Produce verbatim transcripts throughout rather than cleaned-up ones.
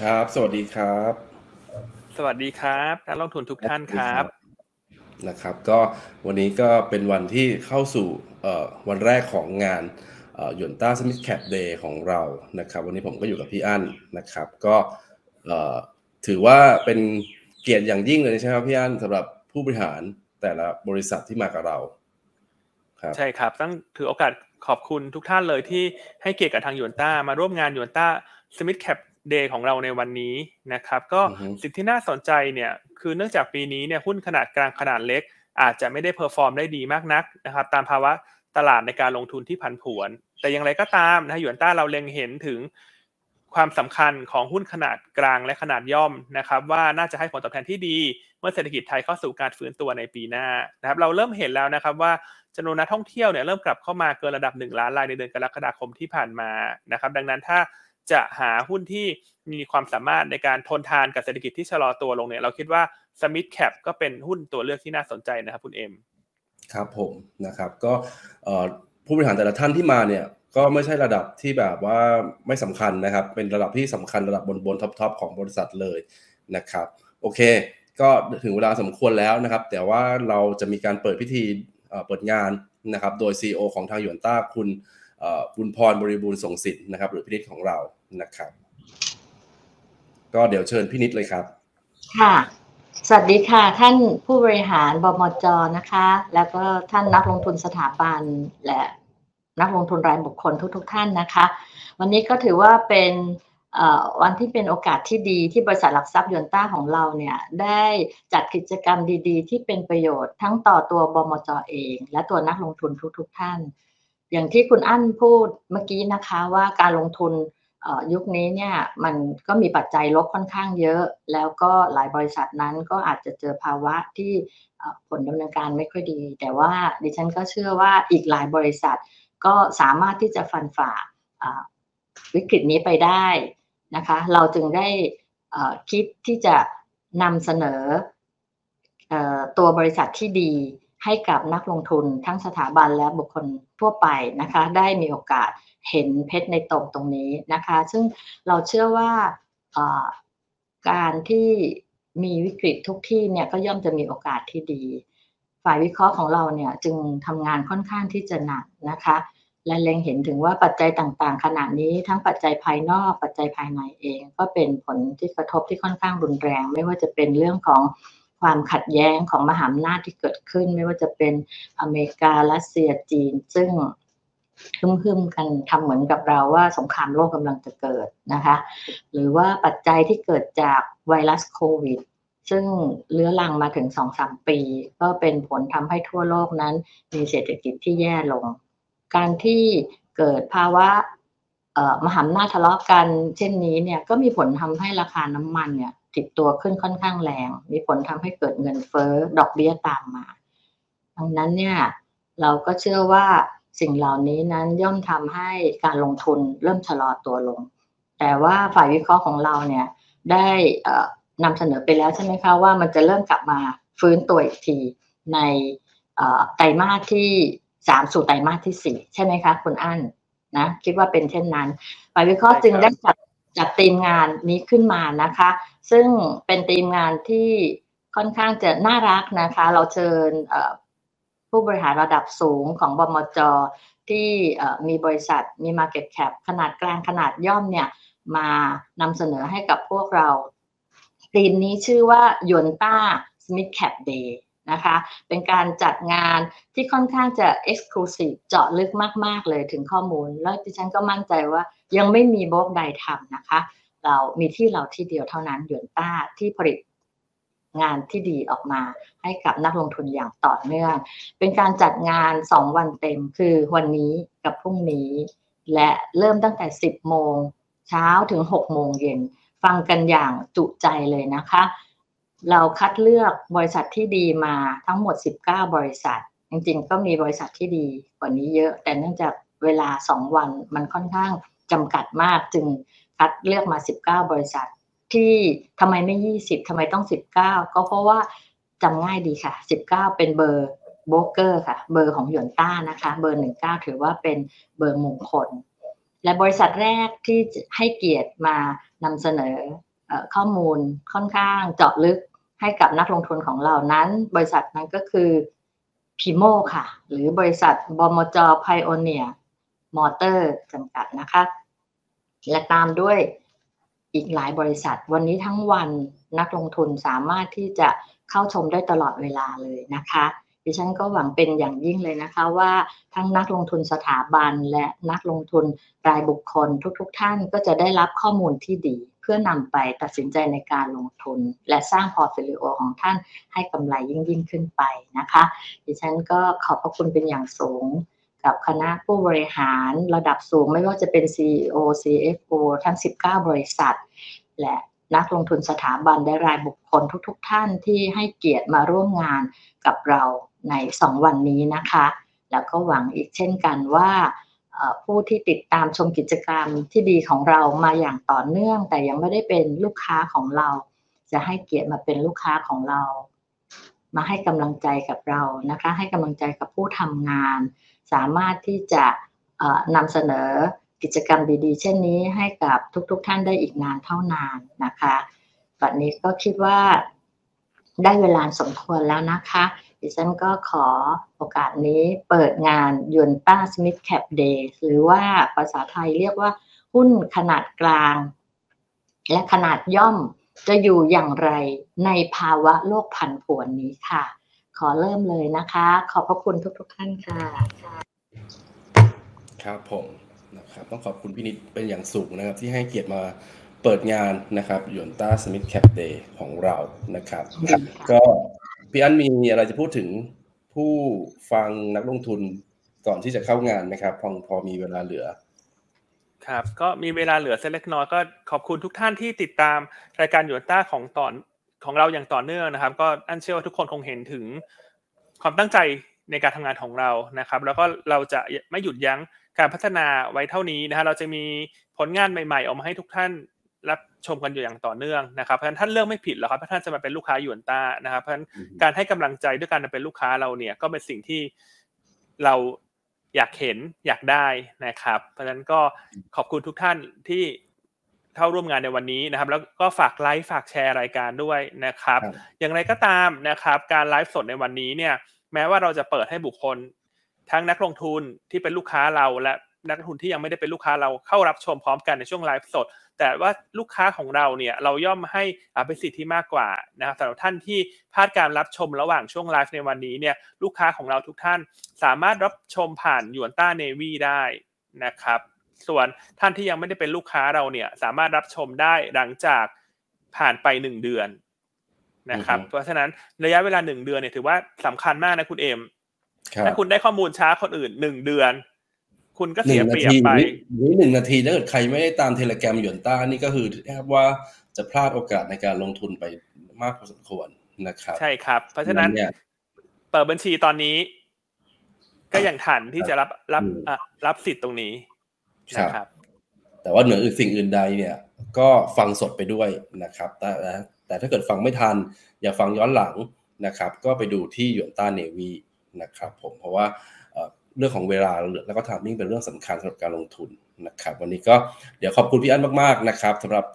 ครับสวัสดีครับสวัสดีครับนักลงทุนทุกท่านครับนะครับก็วันนี้ก็เป็นวันที่เข้าสู่วันแรกของงานหยวนต้าสมิธแคปเดย์ของเรานะครับวันนี้ผมก็อยู่กับพี่อั้นนะครับก็ถือว่าเป็นเกียรติอย่างยิ่งเลยใช่ไหมครับพี่อั้นสำหรับผู้บริหารแต่ละบริษัทที่มากับเราครับใช่ครับต้องถือโอกาสขอบคุณทุกท่านเลยที่ให้เกียรติกับทางหยวนต้ามาร่วมงานหยวนต้าสมิธแคปเดย์ของเราในวันนี้นะครับก็ uh-huh. สิ่งที่น่าสนใจเนี่ยคือเนื่องจากปีนี้เนี่ยหุ้นขนาดกลางขนาดเล็กอาจจะไม่ได้เพอร์ฟอร์มได้ดีมากนักนะครับตามภาวะตลาดในการลงทุนที่ผันผวนแต่อย่างไรก็ตามนะหยวนต้าเราเล็งเห็นถึงความสำคัญของหุ้นขนาดกลางและขนาดย่อมนะครับว่าน่าจะให้ผลตอบแทนที่ดีเมื่อเศรษฐกิจไทยเข้าสู่การฟื้นตัวในปีหน้านะครับเราเริ่มเห็นแล้วนะครับว่าจำนวนนักท่องเที่ยวเนี่ยเริ่มกลับเข้ามาเกินระดับหนึ่งล้านรายในเดือนกรกฎาคมที่ผ่านมานะครับดังนั้นถ้าจะหาหุ้นที่มีความสามารถในการทนทานกับเศรษฐกิจที่ชะลอตัวลงเนี่ยเราคิดว่า Smith Cap ก็เป็นหุ้นตัวเลือกที่น่าสนใจนะครับคุณเอ็มครับผมนะครับก็ผู้บริหารแต่ละท่านที่มาเนี่ยก็ไม่ใช่ระดับที่แบบว่าไม่สำคัญนะครับเป็นระดับที่สำคัญระดับบนบนท็อปๆของบริษัทเลยนะครับโอเคก็ถึงเวลาสมควรแล้วนะครับแต่ว่าเราจะมีการเปิดพิธีเปิดงานนะครับโดย ซี อี โอ ของทางหยวนต้าคุณบุญพรบริบูรณ์ส่งสิทธิ์นะครับหรือพี่นิดของเรานะครับก็เดี๋ยวเชิญพี่นิดเลยครับค่ะสวัสดีค่ะท่านผู้บริหารบมจ.นะคะแล้วก็ท่านนักลงทุนสถาบันและนักลงทุนรายบุคคลทุกๆท่านนะคะวันนี้ก็ถือว่าเป็นวันที่เป็นโอกาสที่ดีที่บริษัทหลักทรัพย์หยวนต้าของเราเนี่ยได้จัดกิจกรรมดีๆที่เป็นประโยชน์ทั้งต่อตัวบมจ.เองและตัวนักลงทุนทุกๆท่านอย่างที่คุณอั้นพูดเมื่อกี้นะคะว่าการลงทุนยุคนี้เนี่ยมันก็มีปัจจัยลบค่อนข้างเยอะแล้วก็หลายบริษัทนั้นก็อาจจะเจอภาวะที่ผลดำเนินการไม่ค่อยดีแต่ว่าดิฉันก็เชื่อว่าอีกหลายบริษัทก็สามารถที่จะฟันฝ่าวิกฤตนี้ไปได้นะคะเราจึงได้คิดที่จะนำเสนอตัวบริษัทที่ดีให้กับนักลงทุนทั้งสถาบันและบุคคลทั่วไปนะคะได้มีโอกาสเห็นเพชรในตมตรงนี้นะคะซึ่งเราเชื่อว่าการที่มีวิกฤตทุกที่เนี่ยก็ย่อมจะมีโอกาสที่ดีฝ่ายวิเคราะห์ของเราเนี่ยจึงทำงานค่อนข้างที่จะหนักนะคะและเล็งเห็นถึงว่าปัจจัยต่างๆขณะนี้ทั้งปัจจัยภายนอกปัจจัยภายในเองก็เป็นผลที่กระทบที่ค่อนข้างรุนแรงไม่ว่าจะเป็นเรื่องของความขัดแย้งของมหาอำนาจที่เกิดขึ้นไม่ว่าจะเป็นอเมริการัสเซียจีนซึ่งฮึ่มๆกันทำเหมือนกับเราว่าสงครามโลกกำลังจะเกิดนะคะหรือว่าปัจจัยที่เกิดจากไวรัสโควิดซึ่งเรื้อรังมาถึง สองถึงสาม ปีก็เป็นผลทำให้ทั่วโลกนั้นมีเศรษฐกิจที่แย่ลงการที่เกิดภาวะมหาอำนาจทะเลาะกันเช่นนี้เนี่ยก็มีผลทำให้ราคาน้ำมันเนี่ยติดตัวขึ้นค่อนข้างแรงมีผลทำให้เกิดเงินเฟ้อดอกเบี้ยตามมาดังนั้นเนี่ยเราก็เชื่อว่าสิ่งเหล่านี้นั้นย่อมทำให้การลงทุนเริ่มชะลอตัวลงแต่ว่าฝ่ายวิเคราะห์ของเราเนี่ยได้นำเสนอไปแล้วใช่ไหมคะว่ามันจะเริ่มกลับมาฟื้นตัวอีกทีในไตรมาสที่สามสู่ไตรมาสที่สี่ใช่ไหมคะคุณอั้นนะคิดว่าเป็นเช่นนั้นฝ่ายวิเคราะห์จึงได้จัดจัดทีมงานนี้ขึ้นมานะคะซึ่งเป็นทีมงานที่ค่อนข้างจะน่ารักนะคะเราเชิญผู้บริหารระดับสูงของบมจ.ที่มีบริษัทมี market cap ขนาดกลางขนาดย่อมเนี่ยมานำเสนอให้กับพวกเราทีมนี้ชื่อว่าหยวนต้า Smith Cap Day นะคะเป็นการจัดงานที่ค่อนข้างจะ exclusive เจาะลึกมากๆเลยถึงข้อมูลแล้วดิฉันก็มั่นใจว่ายังไม่มีบล็อกใดทำนะคะเรามีที่เราที่เดียวเท่านั้นหยวนต้าที่ผลิตงานที่ดีออกมาให้กับนักลงทุนอย่างต่อเนื่องเป็นการจัดงานสองวันเต็มคือวันนี้กับพรุ่งนี้และเริ่มตั้งแต่ สิบโมง เช้าถึง หกโมง เย็นฟังกันอย่างจุใจเลยนะคะเราคัดเลือกบริษัทที่ดีมาทั้งหมดสิบเก้าบริษัทจริงๆก็มีบริษัทที่ดีกว่านี้เยอะแต่เนื่องจากเวลาสองวันมันค่อนข้างจำกัดมากจึงคัดเลือกมาสิบเก้าบริษัทที่ทำไมไม่ยี่สิบทำไมต้องสิบเก้าก็เพราะว่าจำง่ายดีค่ะสิบเก้าเป็นเบอร์โบรกเกอร์ค่ะเบอร์ของหยวนต้านะคะเบอร์สิบเก้าถือว่าเป็นเบอร์มงคลและบริษัทแรกที่ให้เกียรติมานำเสนอ ข้อมูลค่อนข้างเจาะลึกให้กับนักลงทุนของเรานั้นบริษัทนั้นก็คือพีโมค่ะหรือบริษัทบมจ.ไพโอเนียร์มอเตอร์จำกัดนะคะและตามด้วยอีกหลายบริษัทวันนี้ทั้งวันนักลงทุนสามารถที่จะเข้าชมได้ตลอดเวลาเลยนะคะดิฉันก็หวังเป็นอย่างยิ่งเลยนะคะว่าทั้งนักลงทุนสถาบันและนักลงทุนรายบุคคลทุกๆท่านก็จะได้รับข้อมูลที่ดีเพื่อนำไปตัดสินใจในการลงทุนและสร้างพอร์ตโฟลิโอของท่านให้กำไรยิ่งยิ่งขึ้นไปนะคะดิฉันก็ขอบพระคุณเป็นอย่างสูงกับคณะผู้บริหารระดับสูงไม่ว่าจะเป็น ซี อี โอ ซี เอฟ โอ ทั้งสิบเก้าบริษัทและนักลงทุนสถาบันและรายบุคคลทุกๆท่านที่ให้เกียรติมาร่วมงานกับเราในสองวันนี้นะคะแล้วก็หวังอีกเช่นกันว่าผู้ที่ติดตามชมกิจกรรมที่ดีของเรามาอย่างต่อเนื่องแต่ยังไม่ได้เป็นลูกค้าของเราจะให้เกียรติมาเป็นลูกค้าของเรามาให้กำลังใจกับเรานะคะให้กำลังใจกับผู้ทำงานสามารถที่จะนำเสนอกิจกรรมดีๆเช่นนี้ให้กับทุกๆท่านได้อีกนานเท่านานนะคะบัดนี้ก็คิดว่าได้เวลาสมควรแล้วนะคะดิฉันก็ขอโอกาสนี้เปิดงานยูนต้าสมิธแคปเดย์หรือว่าภาษาไทยเรียกว่าหุ้นขนาดกลางและขนาดย่อมจะอยู่อย่างไรในภาวะโลกผันผวนนี้ค่ะขอเริ่มเลยนะคะขอบพระคุณทุกๆท่านค่ะครับผมนะครับต้องขอบคุณพี่นิดเป็นอย่างสูงนะครับที่ให้เกียรติมาเปิดงานนะครับยูนต้าสมิธแคปเดย์ของเรานะครับก็พี่อั้นมีอะไรจะพูดถึงผู้ฟังนักลงทุนก่อนที่จะเข้างานไหมครับพอพอมีเวลาเหลือครับก็มีเวลาเหลือสักเล็กน้อยก็ขอบคุณทุกท่านที่ติดตามรายการยูนต้าของตอนของเราอย่างต่อเนื่องนะครับก็อั้นเชื่อว่าทุกคนคงเห็นถึงความตั้งใจในการทำงานของเรานะครับแล้วก็เราจะไม่หยุดยั้งการพัฒนาไว้เท่านี้นะฮะเราจะมีผลงานใหม่ๆออกมาให้ทุกท่านรับชมกันอยู่อย่างต่อเนื่องนะครับเพราะฉะนั้นท่านเลือกไม่ผิดหรอกครับถ้าท่านจะมาเป็นลูกค้ายูนต้านะครับเพราะฉะนั้นการให้กำลังใจด้วยการเป็นลูกค้าเราเนี่ยก็เป็นสิ่งที่เราอยากเห็นอยากได้นะครับเพราะฉะนั้นก็ขอบคุณทุกท่านที่เข้าร่วมงานในวันนี้นะครับแล้วก็ฝากไลค์ฝากแชร์รายการด้วยนะครับอย่างไรก็ตามนะครับการไลฟ์สดในวันนี้เนี่ยแม้ว่าเราจะเปิดให้บุคคลทั้งนักลงทุนที่เป็นลูกค้าเราและนักลงทุนที่ยังไม่ได้เป็นลูกค้าเราเข้ารับชมพร้อมกันในช่วงไลฟ์สดแต่ว่าลูกค้าของเราเนี่ยเราย่อมให้อภิสิทธิ์ที่มากกว่านะครับสำหรับท่านที่พลาดการรับชมระหว่างช่วงไลฟ์ในวันนี้เนี่ยลูกค้าของเราทุกท่านสามารถรับชมผ่านยูนต้าเนวีได้นะครับส่วนท่านที่ยังไม่ได้เป็นลูกค้าเราเนี่ยสามารถรับชมได้หลังจากผ่านไปหนึ่งเดือนนะครับเพราะฉะนั้นระยะเวลาหนึ่งเดือนเนี่ยถือว่าสำคัญมากนะคุณเอ็มถ้าคุณได้ข้อมูลช้าคนอื่นหนึ่งเดือนคุณก็เสียเปรียบไปหนึ่งนาทีถ้าเกิดใครไม่ได้ตามเทเลแกรมยูนต้านี่ก็คือแทบว่าจะพลาดโอกาสในการลงทุนไปมากพอสมควรนะครับใช่ครับเพราะฉะนั้นเปิดบัญชีตอนนี้ก็ยังทันที่จะรับรับรับสิทธิ์ตรงนี้นะครับแต่ว่าเหนืออื่นสิ่งอื่นใดเนี่ยก็ฟังสดไปด้วยนะครับแต่แต่ถ้าเกิดฟังไม่ทันอยากฟังย้อนหลังนะครับก็ไปดูที่ยูนต้าเนวีนะครับผมเพราะว่าเรื่องของเวลาแล้วก็ไทมิ่งเป็นเรื่องสำคัญสำหรับการลงทุนนะครับวันนี้ก็เดี๋ยวขอบคุณพี่อั้นมากๆนะครับสำหรับ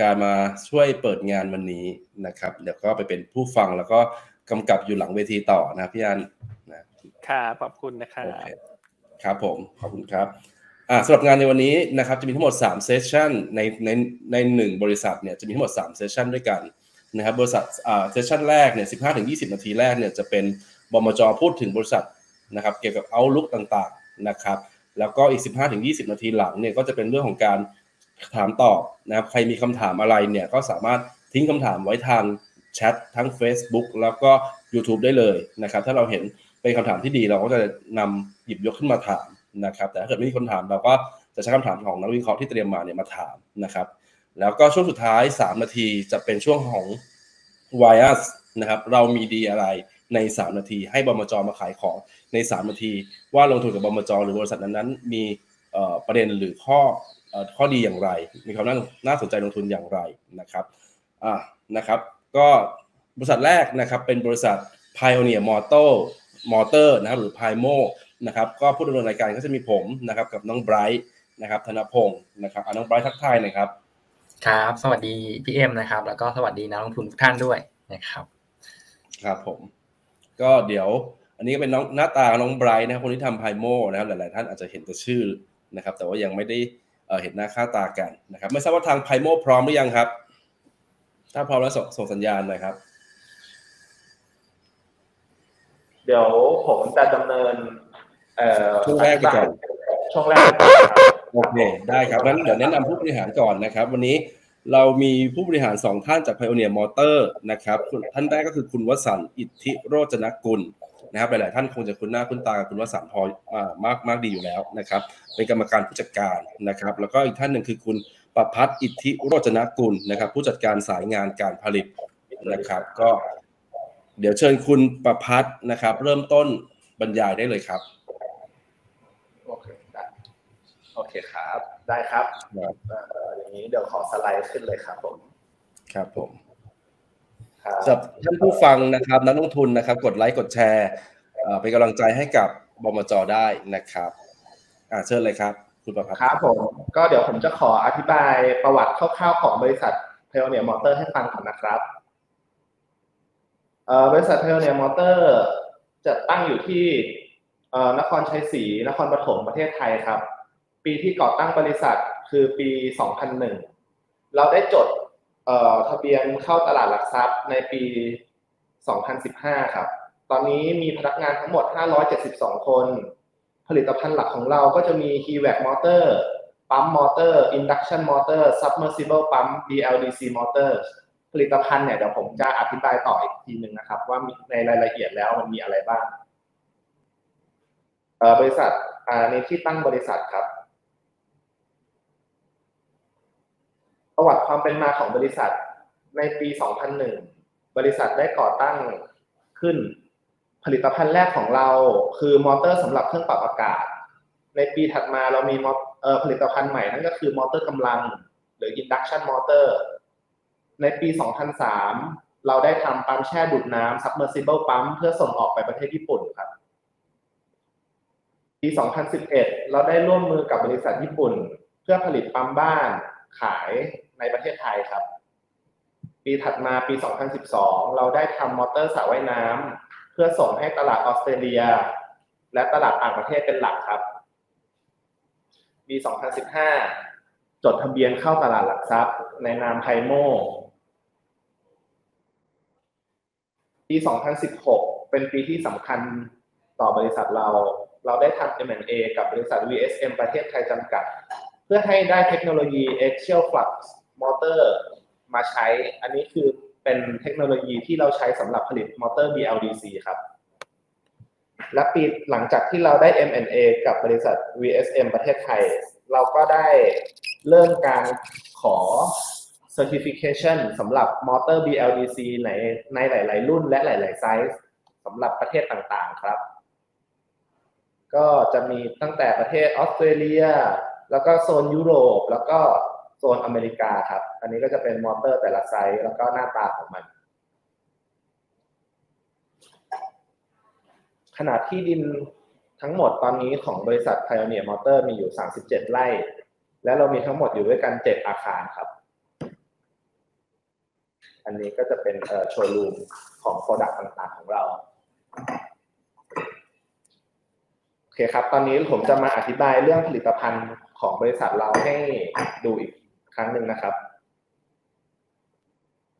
การมาช่วยเปิดงานวันนี้นะครับเดี๋ยวก็ไปเป็นผู้ฟังแล้วก็กำกับอยู่หลังเวทีต่อนะพี่อั้นนะครับขอบคุณนะครับ okay. ครับผมขอบคุณครับอ่าสำหรับงานในวันนี้นะครับจะมีทั้งหมดสามเซสชั่นในในในหนึ่งบริษัทเนี่ยจะมีทั้งหมดสามเซสชั่นด้วยกันนะครับบริษัทอ่าเซสชั่นแรกเนี่ยสิบห้าถึงยี่สิบนาทีแรกเนี่ยจะเป็นบมจ.พูดถึงบริษัทนะครับเกี่ยวกับ Outlook ต่างๆนะครับแล้วก็อีก สิบห้าถึงยี่สิบ นาทีหลังเนี่ยก็จะเป็นเรื่องของการถามตอบนะครับใครมีคำถามอะไรเนี่ยก็สามารถทิ้งคำถามไว้ทางแชททั้ง Facebook แล้วก็ YouTube ได้เลยนะครับถ้าเราเห็นเป็นคำถามที่ดีเราก็จะนำหยิบยกขึ้นมาถามนะครับแต่ถ้าเกิดไม่มีคนถามเราก็จะใช้คำถามของนักวิเคราะห์ที่เตรียมมาเนี่ยมาถามนะครับแล้วก็ช่วงสุดท้ายสามนาทีจะเป็นช่วงของ Why Us นะครับเรามีดีอะไรในสามนาทีให้บมจ.มาขายของในสามนาทีว่าลงทุนกับบมจ.หรือบริษัทนั้นๆมีเอ่อประเด็นหรือข้อเอ่อข้อดีอย่างไรมีความน่าน่าสนใจลงทุนอย่างไรนะครับอ่ะนะครับก็บริษัทแรกนะครับเป็นบริษัท Pioneer Motor Motor นะครับหรือ Pimo นะครับก็ผู้ดำเนินรายการก็จะมีผมนะครับกับน้องไบรท์นะครับธนพงศ์นะครับอ่ะน้องไบรท์ทักทายหน่อยครับ ครับสวัสดีพี่เอ็มนะครับแล้วก็สวัสดีนักลงทุนทุกท่านด้วยนะครับครับผมก็เดี๋ยวอันนี้ก็เป็นน้องหน้าตาน้องไบรท์นะครับคนที่ทำไพโมนะครับหลายๆท่านอาจจะเห็นแต่ชื่อนะครับแต่ว่ายังไม่ได้เอ่อเห็นหน้าค่าตากันนะครับไม่ทราบว่าทางไพโมพร้อมหรือยังครับถ้าพร้อมแล้วส่งสัญญาณหน่อยครับเดี๋ยวผมจะดำเนินเอ่อช่วงแรกก่อนช่วงแรกโอเคได้ครับงั้นเดี๋ยวแนะนำผู้บริหารก่อนนะครับวันนี้เรามีผู้บริหารสองท่านจาก Pioneer Motor นะครับท่านแรกก็คือคุณวสันต์อิทธิโรจนกุลนะครับหลายๆท่านคงจะคุ้นหน้าคุ้นตากับคุณวสันต์พอมากมากดีอยู่แล้วนะครับเป็นกรรมการผู้จัดการนะครับแล้วก็อีกท่านหนึ่งคือคุณประภัสอิทธิโรจนกุลนะครับผู้จัดการสายงานการผลิตนะครับก็เดี๋ยวเชิญคุณประภัสนะครับเริ่มต้นบรรยายได้เลยครับโอเคได้โอเคครับได้ครับอย่างนี้เดี๋ยวขอสไลด์ขึ้นเลยครับผมครับผมครับท่านผู้ฟังนะครับนักลงทุนนะครับกดไลค์กดแชร์เป็นกำลังใจให้กับบมจ.ได้นะครับอ่าเชิญเลยครับคุณประภัสครับผมก็เดี๋ยวผมจะขออธิบายประวัติคร่าวๆของบริษัท Pioneer Motor ให้ฟังก่อนนะครับเอ่อบริษัท Pioneer Motor จะตั้งอยู่ที่เอ่อนครชัยศรีนครปฐมประเทศไทยครับปีที่ก่อตั้งบริษัทคือปีสองพันหนึ่งเราได้จดเอ่อทะเบียนเข้าตลาดหลักทรัพย์ในปีสองพันสิบห้าครับตอนนี้มีพนักงานทั้งหมดห้าร้อยเจ็ดสิบสองคนผลิตภัณฑ์หลักของเราก็จะมี H V A C Motor ปั๊ม Motor Induction Motor Submersible Pump บี แอล ดี ซี Motor ผลิตภัณฑ์เนี่ยเดี๋ยวผมจะอธิบายต่ออีกทีนึงนะครับว่าในรายละเอียดแล้วมันมีอะไรบ้างเอ่อบริษัทอ่าในที่ตั้งบริษัทครับประวัติความเป็นมาของบริษัทในปีสองพันหนึ่งบริษัทได้ก่อตั้งขึ้นผลิตภัณฑ์แรกของเราคือมอเตอร์สำหรับเครื่องปรับอากาศในปีถัดมาเรามีเอ่อผลิตภัณฑ์ใหม่นั่นก็คือมอเตอร์กำลังหรือ Induction Motor ในปีสองพันสามเราได้ทำปั๊มแช่ดูดน้ำ Submersible Pump เพื่อส่งออกไปประเทศญี่ปุ่นครับปีสองพันสิบเอ็ดเราได้ร่วมมือกับบริษัทญี่ปุ่นเพื่อผลิตปั๊มบ้านขายในประเทศไทยครับปีถัดมาปีสองพันสิบสองเราได้ทำมอเตอร์สระว่ายน้ำเพื่อส่งให้ตลาดออสเตรเลียและตลาดต่างประเทศเป็นหลักครับปีสองพันสิบห้าจดทะเบียนเข้าตลาดหลักทรัพย์ในนามไพโมปีสองพันสิบหกเป็นปีที่สำคัญต่อบริษัทเราเราได้ทำ เอ็ม แอนด์ เอ กับบริษัท V S M ประเทศไทยจำกัดเพื่อให้ได้เทคโนโลยี Axial Flux Motor มาใช้อันนี้คือเป็นเทคโนโลยีที่เราใช้สำหรับผลิตมอเตอร์ บี แอล ดี ซี ครับและปีหลังจากที่เราได้ เอ็ม แอนด์ เอ กับบริษัท วี เอส เอ็ม ประเทศไทยเราก็ได้เริ่มการขอ Certification สำหรับมอเตอร์ บี แอล ดี ซี ในในหลายๆรุ่นและหลายๆไซส์สำหรับประเทศต่างๆครับก็จะมีตั้งแต่ประเทศออสเตรเลียแล้วก็โซนยุโรปแล้วก็โซนอเมริกาครับอันนี้ก็จะเป็นมอเตอร์แต่ละไซส์แล้วก็หน้าตาของมันขนาดที่ดินทั้งหมดตอนนี้ของบริษัท Pioneer Motor มีอยู่สามสิบเจ็ดไร่และเรามีทั้งหมดอยู่ด้วยกันเจ็ดอาคารครับอันนี้ก็จะเป็นเอ่อโชว์รูมของ product ต่างๆของเราโอเคครับตอนนี้ผมจะมาอธิบายเรื่องผลิตภัณฑ์ของบริษัทเราให้ดูอีกครั้งหนึ่งนะครับ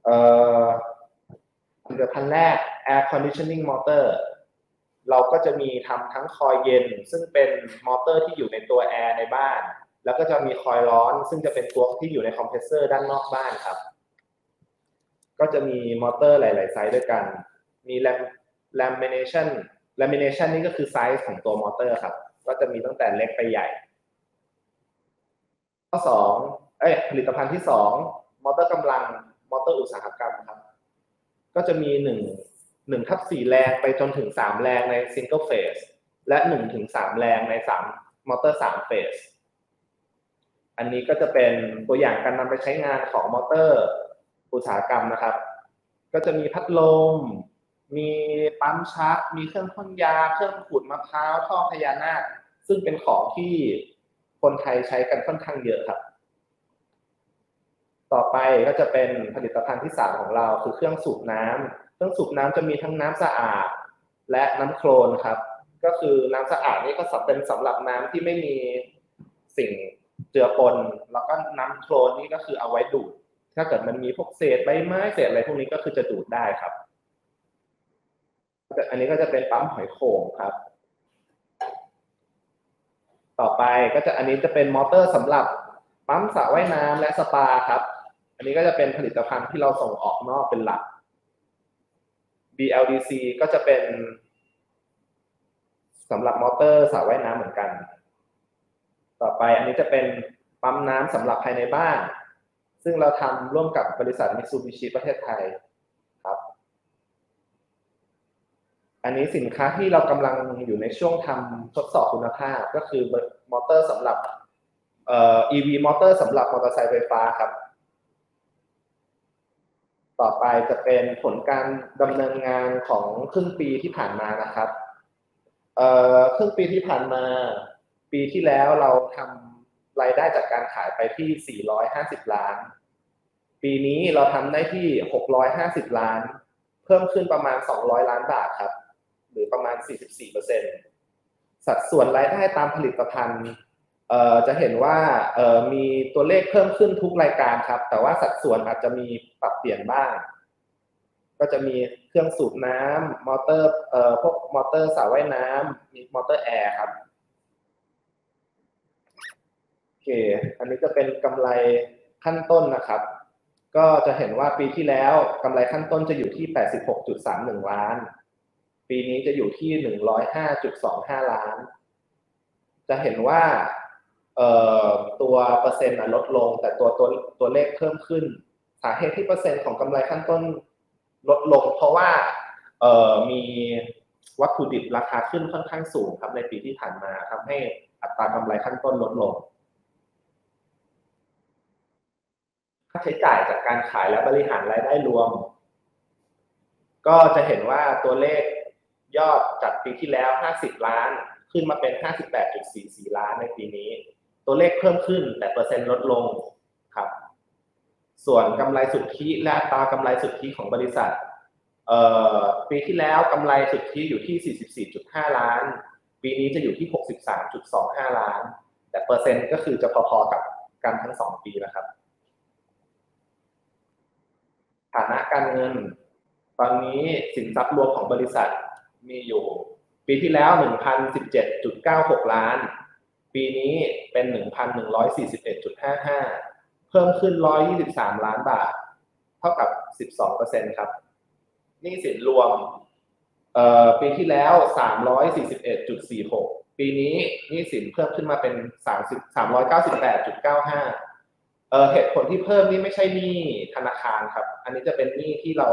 เอ่อผลิตภัณฑ์แรก Air Conditioning Motor เราก็จะมีทำทั้งคอยเย็นซึ่งเป็นมอเตอร์ที่อยู่ในตัวแอร์ในบ้านแล้วก็จะมีคอยร้อนซึ่งจะเป็นตัวที่อยู่ในคอมเพรสเซอร์ด้านนอกบ้านครับก็จะมีมอเตอร์หลายๆไซส์ด้วยกันมี Lamination Lamination นี่ก็คือไซส์ของตัวมอเตอร์ครับก็จะมีตั้งแต่เล็กไปใหญ่ข้อสองเอ้ยผลิตภัณฑ์ที่สองมอเตอร์กำลังมอเตอร์อุตสาหกรรมครับก็จะมี หนึ่ง หนึ่ง สี่ แรงไปจนถึงสามแรงใน Single Phase และ หนึ่งถึงสาม แรงในสามมอเตอร์สาม Phase อันนี้ก็จะเป็นตัวอย่างการนำไปใช้งานของมอเตอร์อุตสาหกรรมนะครับก็จะมีพัดลมมีปั๊มชักมีเครื่องพ่นยาเครื่องขูดมะพร้าวท่อพญานาคซึ่งเป็นของที่คนไทยใช้กันค่อนข้างเยอะครับ ต่อไปก็จะเป็นผลิตภัณฑ์ที่สามของเราคือเครื่องสูบน้ำเครื่องสูบน้ำจะมีทั้งน้ำสะอาดและน้ำโคลนครับก็คือน้ำสะอาดนี่ก็เป็นสำหรับน้ำที่ไม่มีสิ่งเจือปนแล้วก็น้ำโคลนนี่ก็คือเอาไว้ดูดถ้าเกิดมันมีพวกเศษใบไม้เศษอะไรพวกนี้ก็คือจะดูดได้ครับอันนี้ก็จะเป็นปั๊มหอยโข่งครับต่อไปก็จะอันนี้จะเป็นมอเตอร์สำหรับปั๊มสระว่ายน้ำและสปาครับอันนี้ก็จะเป็นผลิตภัณฑ์ที่เราส่งออกนอกเป็นหลัก บี แอล ดี ซี ก็จะเป็นสำหรับมอเตอร์สระว่ายน้ำเหมือนกันต่อไปอันนี้จะเป็นปั๊มน้ำสำหรับภายในบ้านซึ่งเราทำร่วมกับบริษัทมิตซูบิชิประเทศไทยครับอันนี้สินค้าที่เรากำลังอยู่ในช่วงทำทดสอบคุณภาพก็คือมอเตอร์สำหรับเอ่อ อี วี มอเตอร์สำหรับมอเตอร์ไซค์ไฟฟ้าครับต่อไปจะเป็นผลการดำเนินงานของครึ่งปีที่ผ่านมานะครับเอ่อครึ่งปีที่ผ่านมาปีที่แล้วเราทำรายได้จากการขายไปที่สี่ร้อยห้าสิบล้านปีนี้เราทำได้ที่หกร้อยห้าสิบล้านเพิ่มขึ้นประมาณสองร้อยล้านบาทครับหรือประมาณ สี่สิบสี่เปอร์เซ็นต์ สัดส่วนรายได้ตามผลิตภัณฑ์เอ่อจะเห็นว่าเอ่อมีตัวเลขเพิ่มขึ้นทุกรายการครับแต่ว่าสัดส่วนอาจจะมีปรับเปลี่ยนบ้างก็จะมีเครื่องสูบน้ำมอเตอร์เอ่อพวกมอเตอร์สระว่ายน้ำมีมอเตอร์แอร์ครับโอเคอันนี้จะเป็นกำไรขั้นต้นนะครับก็จะเห็นว่าปีที่แล้วกำไรขั้นต้นจะอยู่ที่ แปดสิบหกจุดสามหนึ่งล้านปีนี้จะอยู่ที่ หนึ่งร้อยห้าจุดสองห้าล้านจะเห็นว่าตัวเปอร์เซ็นต์ลดลงแต่ตัวตัวตัวเลขเพิ่มขึ้นสาเหตุที่เปอร์เซ็นต์ของกำไรขั้นต้นลดลงเพราะว่ามีวัตถุดิบราคาขึ้นค่อนข้างสูงครับในปีที่ผ่านมาทำให้อัตรากำไรขั้นต้นลดลงค่าใช้จ่ายจากการขายและบริหารรายได้รวมก็จะเห็นว่าตัวเลขยอดจากปีที่แล้วห้าสิบล้านขึ้นมาเป็น ห้าสิบแปดจุดสี่สี่ล้านในปีนี้ตัวเลขเพิ่มขึ้นแต่เปอร์เซ็นต์ลดลงครับส่วนกำไรสุทธิและอัตรากำไรสุทธิของบริษัทเอ่อปีที่แล้วกำไรสุทธิอยู่ที่ สี่สิบสี่จุดห้าล้านปีนี้จะอยู่ที่ หกสิบสามจุดสองห้าล้านแต่เปอร์เซ็นต์ก็คือจะพอๆกับกันทั้งสองปีนะครับฐานะการเงินตอนนี้สินทรัพย์รวมของบริษัทมีอยู่ปีที่แล้ว หนึ่งพันสิบเจ็ดจุดเก้าหกล้านปีนี้เป็น หนึ่งพันหนึ่งร้อยสี่สิบเอ็ดจุดห้าห้า เพิ่มขึ้นหนึ่งร้อยยี่สิบสามล้านบาทเท่ากับ สิบสองเปอร์เซ็นต์ ครับหนี้สินรวมเอ่อปีที่แล้ว สามร้อยสี่สิบเอ็ดจุดสี่หก ปีนี้หนี้สินเพิ่มขึ้นมาเป็น สามร้อยเก้าสิบแปดจุดเก้าห้า เอ่อเหตุผลที่เพิ่มนี่ไม่ใช่หนี้ธนาคารครับอันนี้จะเป็นหนี้ที่เรา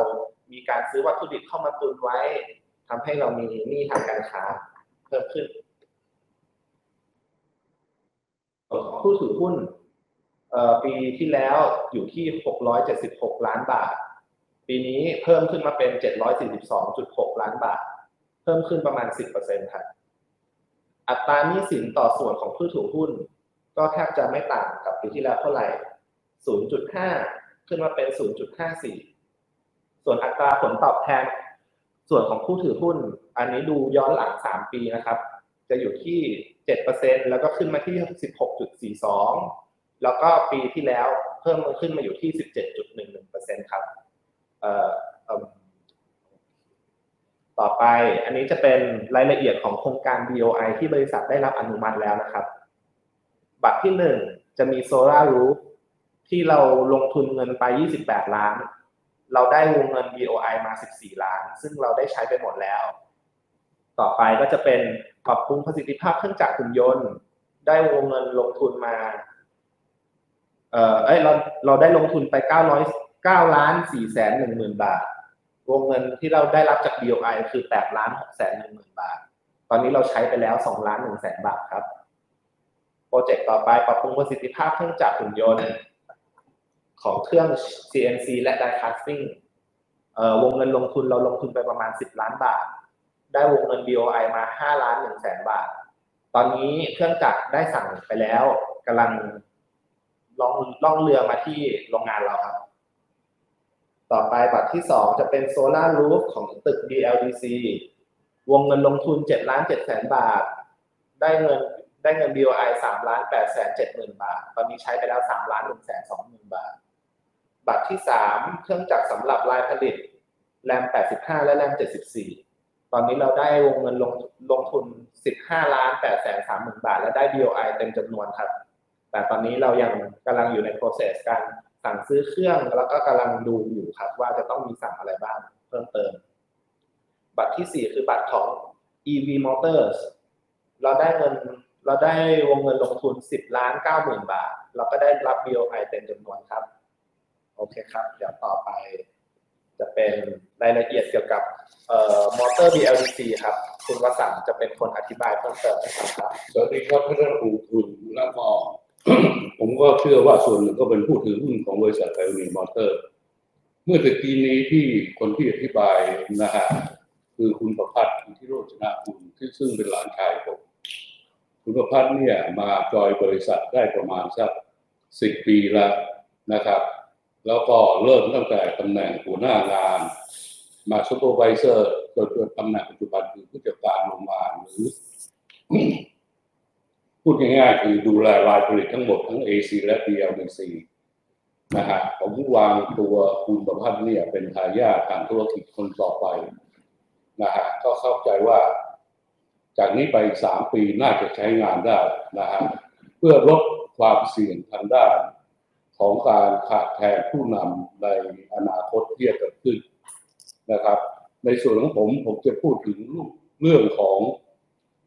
มีการซื้อวัตถุดิบเข้ามาตุนไว้ทำให้เรามีหนี้ทางการค้าเพิ่มขึ้นผู้ถือหุ้นปีที่แล้วอยู่ที่หกร้อยเจ็ดสิบหกล้านบาทปีนี้เพิ่มขึ้นมาเป็น เจ็ดร้อยสี่สิบสองจุดหกล้านบาทเพิ่มขึ้นประมาณ สิบเปอร์เซ็นต์ ครับอัตราหนี้สินต่อส่วนของผู้ถือหุ้นก็แทบจะไม่ต่างกับปีที่แล้วเท่าไหร่ ศูนย์จุดห้า ขึ้นมาเป็น ศูนย์จุดห้าสี่ ส่วนอัตราผลตอบแทนส่วนของผู้ถือหุ้นอันนี้ดูย้อนหลังสามปีนะครับจะอยู่ที่ เจ็ดเปอร์เซ็นต์ แล้วก็ขึ้นมาที่ สิบหกจุดสี่สอง แล้วก็ปีที่แล้วเพิ่มขึ้นมาอยู่ที่ สิบเจ็ดจุดหนึ่งหนึ่งเปอร์เซ็นต์ ครับเอ่อต่อไปอันนี้จะเป็นรายละเอียดของโครงการ บี โอ ไอ ที่บริษัทได้รับอนุมัติแล้วนะครับบัตรที่หนึ่งจะมีโซล่ารูฟที่เราลงทุนเงินไปยี่สิบแปดล้านเราได้วงเงิน บี โอ ไอ มาสิบสี่ล้านซึ่งเราได้ใช้ไปหมดแล้วต่อไปก็จะเป็นปรับปรุงประสิทธิภาพเครื่องจักรหุ่นยนต์ได้วงเงินลงทุนมาเอ่อเอ้ยเราเราได้ลงทุนไปเก้าร้อยเก้าล้านสี่แสนหนึ่งหมื่นบาทวงเงินที่เราได้รับจาก บี โอ ไอ คือ แปดล้านหกแสนหนึ่งหมื่นบาทตอนนี้เราใช้ไปแล้วสองล้านหนึ่งแสนบาทครับโปรเจกต์ต่อไปปรับปรุงประสิทธิภาพเครื่องจักรหุ่นยนต์ของเครื่อง ซี เอ็น ซี และDie Casting เอ่อวงเงินลงทุนเราลงทุนไปประมาณสิบล้านบาทได้วงเงิน บี โอ ไอ มา ห้าล้านหนึ่งแสนบาทตอนนี้เครื่องจักรได้สั่งไปแล้วกำลัง ล่องล่องเรือมาที่โรงงานเราครับต่อไปบัตรที่สองจะเป็นโซล่ารูฟของตึก ดี แอล ดี ซี วงเงินลงทุน เจ็ดล้านเจ็ดแสน บาทได้เงินได้เงิน บี โอ ไอ สามล้านแปดแสนเจ็ดหมื่น บาทตอนนี้ใช้ไปแล้ว สามล้านหนึ่งแสนสองหมื่น บาทบัตรที่สามเครื่องจักรสำหรับรายผลิตแรมแปดสิบห้าและแรมเจ็ดสิบสี่ตอนนี้เราได้วงเงินลงลงทุน สิบห้าล้านแปดแสนสามหมื่น บาทและได้ บี โอ ไอ เต็มจำนวนครับแต่ตอนนี้เรายังกำลังอยู่ใน process การสั่งซื้อเครื่องแล้วก็กำลังดูอยู่ครับว่าจะต้องมีสั่งอะไรบ้างเพิ่มเติมบัตรที่สี่คือบัตรของ อี วี Motors เราได้เงินเราได้วงเงินลงทุน สิบล้านเก้าหมื่น บาทเราก็ได้รับ บี โอ ไอ เต็มจำนวนครับโอเคครับเดี๋ยวต่อไปจะเป็นรายละเอียดเกี่ยวกับเอ่อมอเตอร์ บี แอล ดี ซี ครับคุณวสันต์จะเป็นคนอธิบายเพิ่มเติมให้ฟังครับสวัสดีครับท่านผู้ชมแล้วก็ผมก็เชื่อว่าส่วนหนึ่งก็เป็นผู้ถือหุ้นของบริษัทไพโอเนียร์มอเตอร์เมื่อตะกี้นี้ที่คนที่อธิบายนะฮะคือคุณประภัสที่โรจนะคุณที่ซึ่งเป็นหลานชายผมคุณประภัสเนี่ยมาจอยบริษัทได้ประมาณสักสิบปีแล้วนะครับแล้วก็เริ่มตั้งแต่ตำแหน่งหัวหน้างานมาซูเปอร์ไวเซอร์จนตำแหน่งปัจจุบันคือผู้จัดการโรงงานหรือ พูดง่ายๆคือดูแลรายผลิตทั้งหมดทั้ง เอ ซี และ บี แอล ดี ซี นะฮะผมวางตัวคุณประภัสเนี่ยเป็นทายาททางธุรกิจคนต่อไปนะฮะก็เข้าใจว่าจากนี้ไปอีกสามปีน่าจะใช้งานได้นะฮะเพื่อลดความเสี่ยงทางด้านของการขาดแคลนผู้นำในอนาคตที่จะเกิดขึ้นนะครับในส่วนของผมผมจะพูดถึงเรื่องของ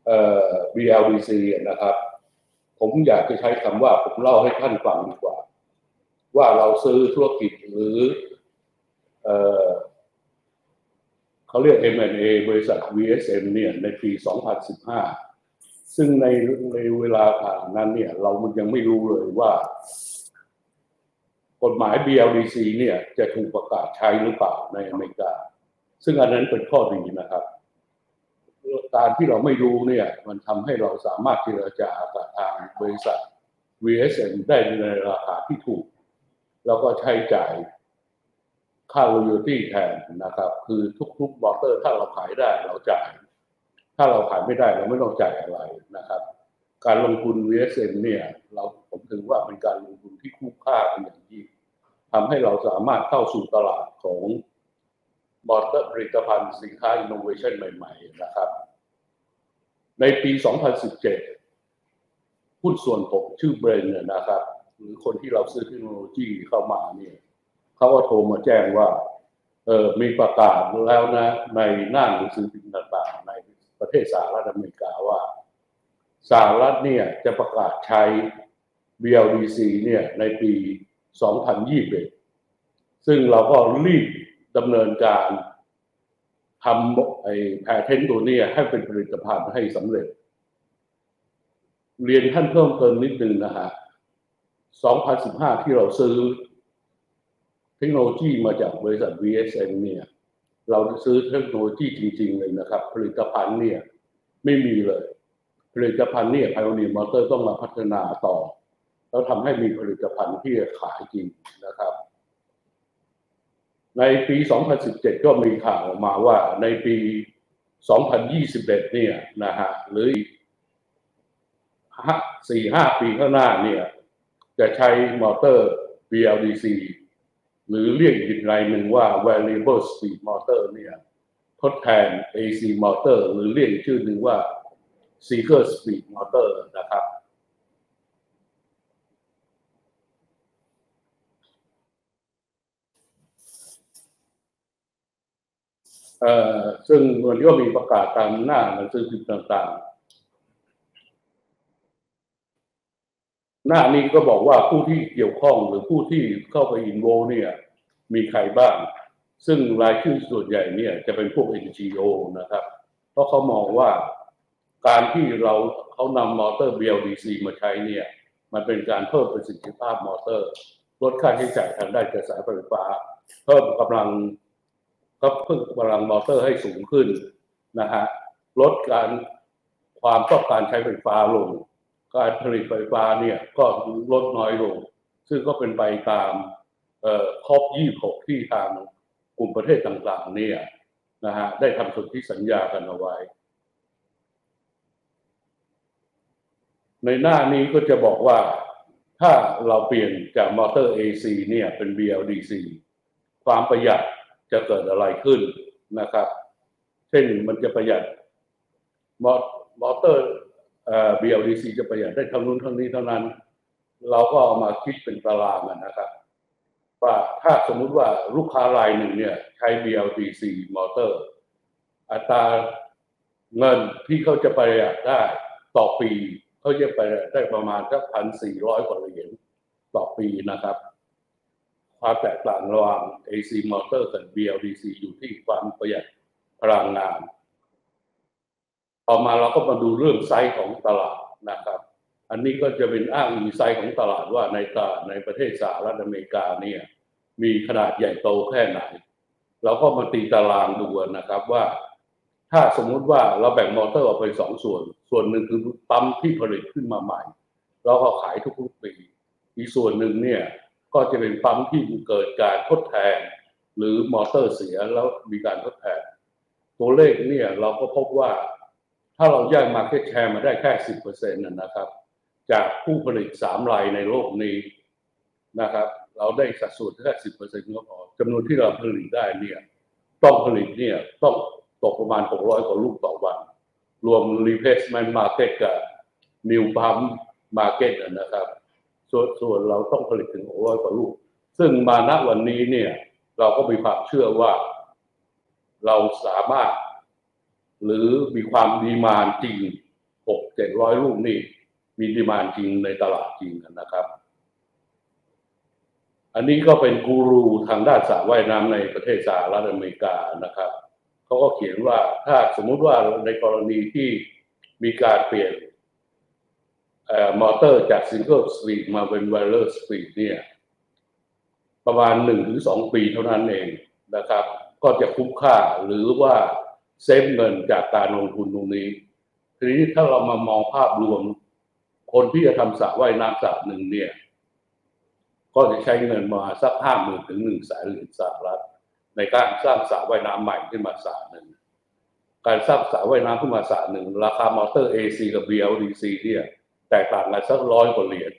เอ่อ บี แอล ดี ซี นะครับผมอยากจะใช้คำว่าผมเล่าให้ท่านฟังดีกว่าว่าเราซื้อธุรกิจหรือเอ่อเขาเรียก เอ็ม แอนด์ เอ บริษัท วี เอส เอ็ม เนี่ยในปีสองพันสิบห้าซึ่งในในเวลาผ่านนั้นเนี่ยเรามันยังไม่รู้เลยว่ากฎหมาย บี แอล ดี ซี เนี่ยจะถูกประกาศใช้หรือเปล่าในอเมริกาซึ่งอันนั้นเป็นข้อดีนะครับการที่เราไม่รู้เนี่ยมันทำให้เราสามารถเจรจากับทางบริษัท วี เอส เอ็ม ได้ในราคาที่ถูกแล้วก็ใช้จ่ายค่า royalty แทนนะครับคือทุกๆมอเตอร์ถ้าเราขายได้เราจ่ายถ้าเราขายไม่ได้เราไม่ต้องจ่ายอะไรนะครับการลงทุน วี เอส เอ็ม เนี่ยเราผมถือว่าเป็นการลงทุนที่คุ้มค่าเป็นอย่างยิ่งทำให้เราสามารถเข้าสู่ตลาดของมอเตอร์ผลิตภัณฑ์สินค้า innovation ใหม่ๆนะครับในปีสองพันสิบเจ็ดหุ้นส่วนผมชื่อเบรนเนี่ยนะครับหรือคนที่เราซื้อเทคโนโลยีเข้ามาเนี่ยเขาก็โทรมาแจ้งว่าเออมีประกาศแล้วนะในหน้าหนังสือพิมพ์ต่างๆในประเทศสหรัฐอเมริกาว่าสหรัฐเนี่ยจะประกาศใช้ บี แอล ดี ซี เนี่ยในปีสองพันยี่สิบเอ็ดซึ่งเราก็รีบดำเนินการทำไอ้แพเทนต์ตัวนี้ให้เป็นผลิตภัณฑ์ให้สำเร็จเรียนท่านเพิ่มเติมนิดนึงนะฮะสองพันสิบห้าที่เราซื้อเทคโนโลยีมาจากบริษัท วี เอส เอ็ม เนี่ยเราซื้อเทคโนโลยีจริงๆเลยนะครับผลิตภัณฑ์เนี่ยไม่มีเลยผลิตภัณฑ์เนี่ยไพโอเนียร์มอเตอร์ต้องมาพัฒนาต่อแล้วทำให้มีผลิตภัณฑ์ที่ขายจริงนะครับในปีสองพันสิบเจ็ดก็มีข่าวออกมาว่าในปีสองพันยี่สิบเอ็ดเนี่ยนะฮะหรืออีก สี่ห้า ปีข้างหน้าเนี่ยจะใช้มอเตอร์ บี แอล ดี ซีหรือเรียกอีกรายหนึ่งว่า variable speed motor เนี่ยทดแทน เอ ซี motor หรือเรียกชื่อหนึ่งว่า single speed motor นะครับเอ่อซึ่งมันก็มีประกาศตามหน้าหนังสือพิมพ์ต่างๆหน้านี้ก็บอกว่าผู้ที่เกี่ยวข้องหรือผู้ที่เข้าไปอินโวเนี่ยมีใครบ้างซึ่งรายชื่อส่วนใหญ่เนี่ยจะเป็นพวก เอ็น จี โอ นะครับเพราะเขามองว่าการที่เราเขานำมอเตอร์ บี แอล ดี ซี มาใช้เนี่ยมันเป็นการเพิ่มประสิทธิภาพมอเตอร์ลดค่าใช้จ่ายทางด้านกระแสไฟฟ้าเพิ่มกำลังก็เพิ่มกำลังมอเตอร์ให้สูงขึ้นนะฮะลดการความต้องการใช้ไฟฟ้าลงการผลิตไฟฟ้าเนี่ยก็ลดน้อยลง ซึ่งก็เป็นไปตามคอปยี่สิบหกที่ทางกลุ่มประเทศต่างๆเนี่ยนะฮะได้ทำสนธิสัญญากันเอาไว้ในหน้านี้ก็จะบอกว่าถ้าเราเปลี่ยนจากมอเตอร์ เอ ซี เนี่ยเป็น บี แอล ดี ซี ความประหยัดจะเกิดอะไรขึ้นนะครับเช่นมันจะประหยัดมอมอเตอร์เอ่อ บี แอล ดี ซี จะประหยัดได้เท่านู้นเท่านี้เท่านั้นเราก็เอามาคิดเป็นตารางนะครับว่าถ้าสมมุติว่าลูกค้ารายหนึ่งเนี่ยใช้ บี แอล ดี ซี มอเตอร์อัตราเงินที่เขาจะประหยัดได้ต่อปีเขาจะประหยัดได้ประมาณสัก หนึ่งพันสี่ร้อย กว่าเหรียญต่อปีนะครับความแตกต่างระหว่าง เอ ซี มอเตอร์กับ บี แอล ดี ซี อยู่ที่ความประหยัดพลังงานต่อมาเราก็มาดูเรื่องไซส์ของตลาดนะครับอันนี้ก็จะเป็นอ้างอิงไซส์ของตลาดว่าในตลาดในประเทศสหรัฐอเมริกาเนี่ยมีขนาดใหญ่โตแค่ไหนเราก็มาตีตารางดูนะครับว่าถ้าสมมุติว่าเราแบ่งมอเตอร์ออกเป็นสองส่วนส่วนหนึ่งคือปั๊มที่ผลิตขึ้นมาใหม่เราก็ขายทุกๆปีอีกส่วนหนึ่งเนี่ยก็จะเป็นปั๊มที่เกิดการทดแทนหรือมอเตอร์เสียแล้วมีการทดแทนตัวเลขเนี่ยเราก็พบว่าถ้าเราแยก market share มาได้แค่ สิบเปอร์เซ็นต์ นะครับจากผู้ผลิตสามรายในโลกนี้นะครับเราได้สัดส่วนแค่ สิบเปอร์เซ็นต์ ก็พอจำนวนที่เราผลิตได้เนี่ยต้องผลิตเนี่ยต้องตกประมาณหกร้อยกว่าลูกต่อวันรวม replacement market กับ new pump market นะครับส่วนส่วนเราต้องผลิตถึงหกร้อยกว่าลูกซึ่งมาณวันนี้เนี่ยเราก็มีความเชื่อว่าเราสามารถหรือมีความดีมานจริง หกถึงเจ็ดร้อย ลูกนี่มีดีมานจริงในตลาดจริงนะครับอันนี้ก็เป็นกูรูทางด้านสระว่ายน้ำในประเทศสหรัฐอเมริกานะครับเขาก็เขียนว่าถ้าสมมุติว่าในกรณีที่มีการเปลี่ยนเอ่อมอเตอร์จากซิงเกิลสปีดมาเป็นไวเลอร์สปีดเนี่ยประมาณ หนึ่งถึงสอง ปีเท่านั้นเองนะครับก็จะคุ้มค่าหรือว่าเซฟเงินจากการลงทุนตรงนี้ทีนี้ถ้าเรามามองภาพรวมคนที่จะทำสระว่ายน้ำสระหนึ่งเนี่ยก็จะใช้เงินมาสัก ห้าหมื่น ถึง หนึ่งแสน เหรียญสหรัฐในการสร้างสระว่ายน้ำใหม่ขึ้นมาสระหนึ่งการสร้างสระว่ายน้ำขึ้นมาสระหนึ่งราคามอเตอร์ เอ ซี กับ บี แอล ดี ซี เนี่ยแตกต่างกันสักร้อยกว่าเหรียญ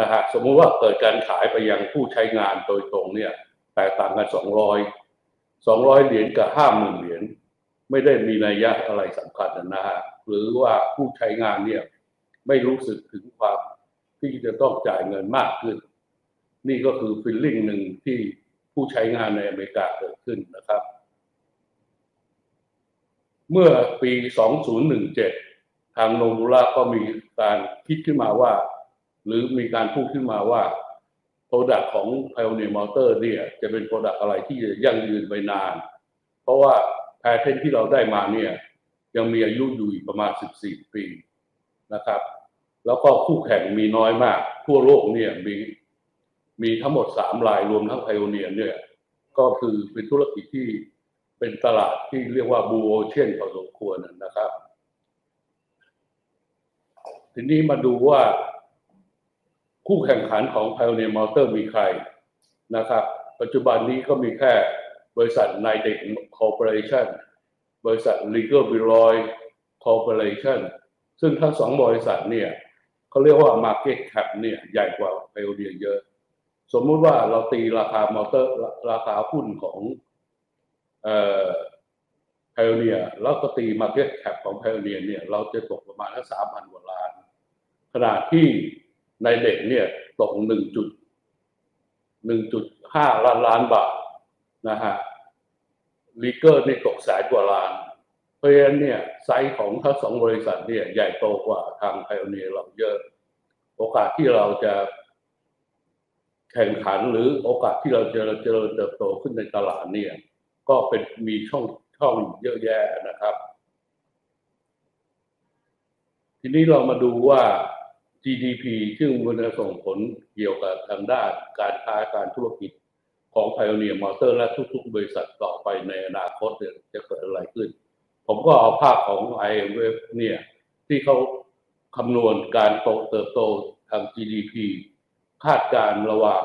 นะฮะสมมุติว่าเกิดการขายไปยังผู้ใช้งานโดยตรงเนี่ยแตกต่างกันสองร้อย สองร้อยเหรียญกับ ห้าหมื่น เหรียญไม่ได้มีนัยยะอะไรสำคัญนะฮะหรือว่าผู้ใช้งานเนี่ยไม่รู้สึกถึงความที่จะต้องจ่ายเงินมากขึ้นนี่ก็คือฟีลลิ่งหนึ่งที่ผู้ใช้งานในอเมริกาเกิดขึ้นนะครับเมื่อปีสองพันสิบเจ็ดทางโนมูระก็มีการคิดขึ้นมาว่าหรือมีการพูดขึ้นมาว่าโปรดักต์ของ Pioneer Motor เนี่ยจะเป็นโปรดักต์อะไรที่จะยั่งยืนไปนานเพราะว่าแพทเทนที่เราได้มาเนี่ยยังมีอายุอยู่อีกประมาณสิบสี่ปีนะครับแล้วก็คู่แข่งมีน้อยมากทั่วโลกเนี่ยมีมีทั้งหมดสามรายรวมทั้งไพโอเนียร์เนี่ยก็คือเป็นธุรกิจที่เป็นตลาดที่เรียกว่าบูโอเชียนพอสมควรนะครับทีนี้มาดูว่าคู่แข่งขันของ Pioneer Motor มีใครนะครับปัจจุบันนี้ก็มีแค่บริษัท Nidec Corporation บริษัท Legal Beloy Corporation ซึ่งทั้งสองบริษัทเนี่ยเขาเรียกว่า Market Cap เนี่ยใหญ่กว่า Pioneer เยอะสมมุติว่าเราตีราคามอเตอร์ราคาหุ้นของเอ่อ Pioneer แล้วก็ตี Market Cap ของ Pioneer เนี่ยเราจะตกประมาณ สามพัน กว่าล้านขณะที่ Nidec เนี่ยตก หนึ่งจุดห้า ล้านล้านบาทนะฮะลีเกอร์นี่ตกแสนกว่าล้านเพราะฉะนั้นเนี่ยไซส์ของทั้งสองบริษัทเนี่ยใหญ่โตกว่าทางไพโอเนียร์เราเยอะโอกาสที่เราจะแข่งขันหรือโอกาสที่เราจะเจริญเติบโตขึ้นในตลาดเนี่ยก็เป็นมีช่องช่องเยอะแยะนะครับทีนี้เรามาดูว่า จี ดี พี ซึ่งมันจะส่งผลเกี่ยวกับทางด้านการค้าการธุรกิจของ Pioneer Motor และทุกๆบริษัทต่อไปในอนาคตจะเกิดอะไรขึ้นผมก็เอาภาพของ ไอ เอ็ม เอฟ เนี่ยที่เขาคำนวณการเติบโตทาง จี ดี พี คาดการณ์ระหว่าง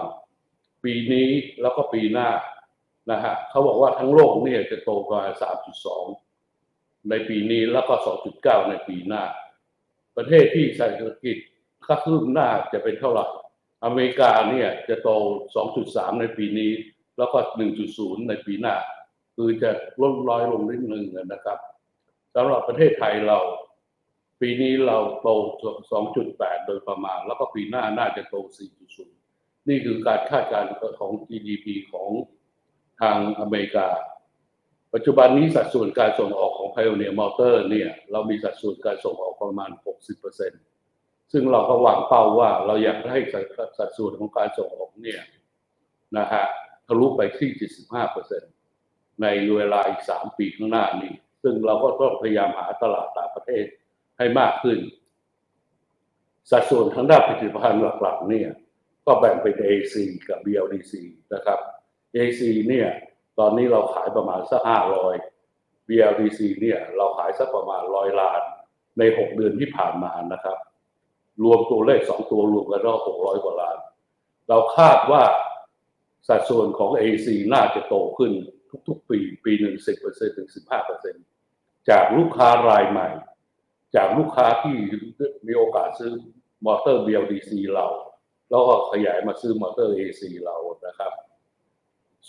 ปีนี้แล้วก็ปีหน้านะฮะเขาบอกว่าทั้งโลกเนี่ยจะโตประมาณ สามจุดสอง ในปีนี้แล้วก็ สองจุดเก้า ในปีหน้าประเทศที่เศรษฐกิจขึ้นหน้าจะเป็นเท่าไหร่อเมริกาเนี่ยจะโต สองจุดสาม ในปีนี้แล้วก็ หนึ่งจุดศูนย์ ในปีหน้าคือจะลดน้อยลงนิดนึงนะครับสำหรับประเทศไทยเราปีนี้เราโต สองจุดแปด โดยประมาณแล้วก็ปีหน้าน่าจะโต สี่จุดศูนย์ นี่คือการคาดการณ์ของ จี ดี พี ของทางอเมริกาปัจจุบันนี้สัดส่วนการส่งออกของ Pioneer Motor เนี่ยเรามีสัดส่วนการส่งออกประมาณ หกสิบเปอร์เซ็นต์ ซึ่งเราก็วางเป้าว่าเราอยากให้สัดส่วนของการส่งออกเนี่ยนะฮะทะลุไปที่ เจ็ดสิบห้าเปอร์เซ็นต์ ในเวลาอีกสามปีข้างหน้านี้ซึ่งเราก็ต้องพยายามหาตลาดต่างประเทศให้มากขึ้นสัดส่วนทางด้านผลิตภัณฑ์หลักๆเนี่ยก็แบ่งเป็น เอ ซี กับ บี แอล ดี ซี นะครับ เอ ซี เนี่ยตอนนี้เราขายประมาณสักห้าร้อย บี แอล ดี ซี เนี่ยเราขายสักประมาณหนึ่งร้อยล้านในหกเดือนที่ผ่านมานะครับรวมตัวเลขสองตัวรวมกันแล้วหกร้อยกว่าล้านเราคาดว่าสัดส่วนของ เอ ซี น่าจะโตขึ้นทุกๆปีปีหนึ่ง สิบเปอร์เซ็นต์ ถึง สิบห้าเปอร์เซ็นต์ จากลูกค้ารายใหม่จากลูกค้าที่มีโอกาสซื้อมอเตอร์ บี แอล ดี ซี เราแล้วก็ขยายมาซื้อมอเตอร์ เอ ซี เรานะครับ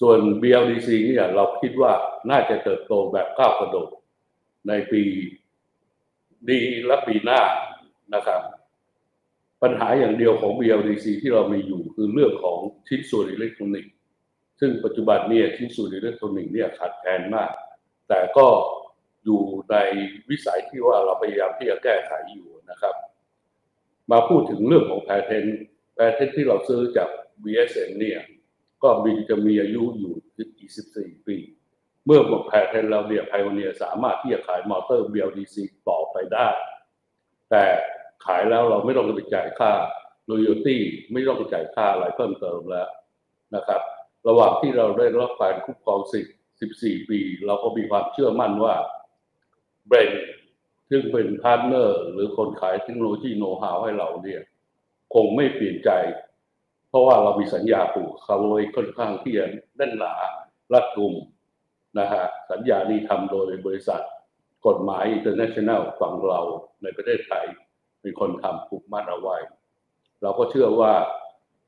ส่วน บี แอล ดี ซี เนี่ยเราคิดว่าน่าจะเติบโตแบบก้าวกระโดดในปีนี้และปีหน้านะครับปัญหาอย่างเดียวของ บี แอล ดี ซี ที่เรามีอยู่คือเรื่องของชิ้นส่วนอิเล็กทรอนิกส์ซึ่งปัจจุบันเนี่ยชิ้นส่วนอิเล็กทรอนิกส์เนี่ยขาดแคลนมากแต่ก็อยู่ในวิสัยที่ว่าเราพยายามที่จะแก้ไขอยู่นะครับมาพูดถึงเรื่องของแพเทนต์แพเทนต์ที่เราซื้อจาก วี เอส เอ็ม เนี่ยก็มีจะมีอายุอยู่ถึงยี่สิบสี่ปีเมื่อหมดแพเทนต์เราเนี่ย Pioneer สามารถที่จะขายมอเตอร์ บี แอล ดี ซี ต่อไปได้แต่ขายแล้วเราไม่ต้องไปจ่ายค่า Royalty ไม่ต้องไปจ่ายค่าอะไรเพิ่มเติมแล้วนะครับระหว่างที่เราได้รับการคุ้มครองสิทธิ์สิบสี่ปีเราก็มีความเชื่อมั่นว่าแบรนด์ซึ่งเป็นพาร์ทเนอร์หรือคนขายเทคโนโลยีโนว์ฮาวให้เราเนี่ยคงไม่เปลี่ยนใจเพราะว่าเรามีสัญญาผูกเขาไว้ค่อนข้างที่จะแน่นหนารัดกุมนะฮะสัญญานี้ทำโดยบริษัทกฎหมาย International ฝั่งเราในประเทศไทยเป็นคนทำผูกมัดเอาไว้เราก็เชื่อว่า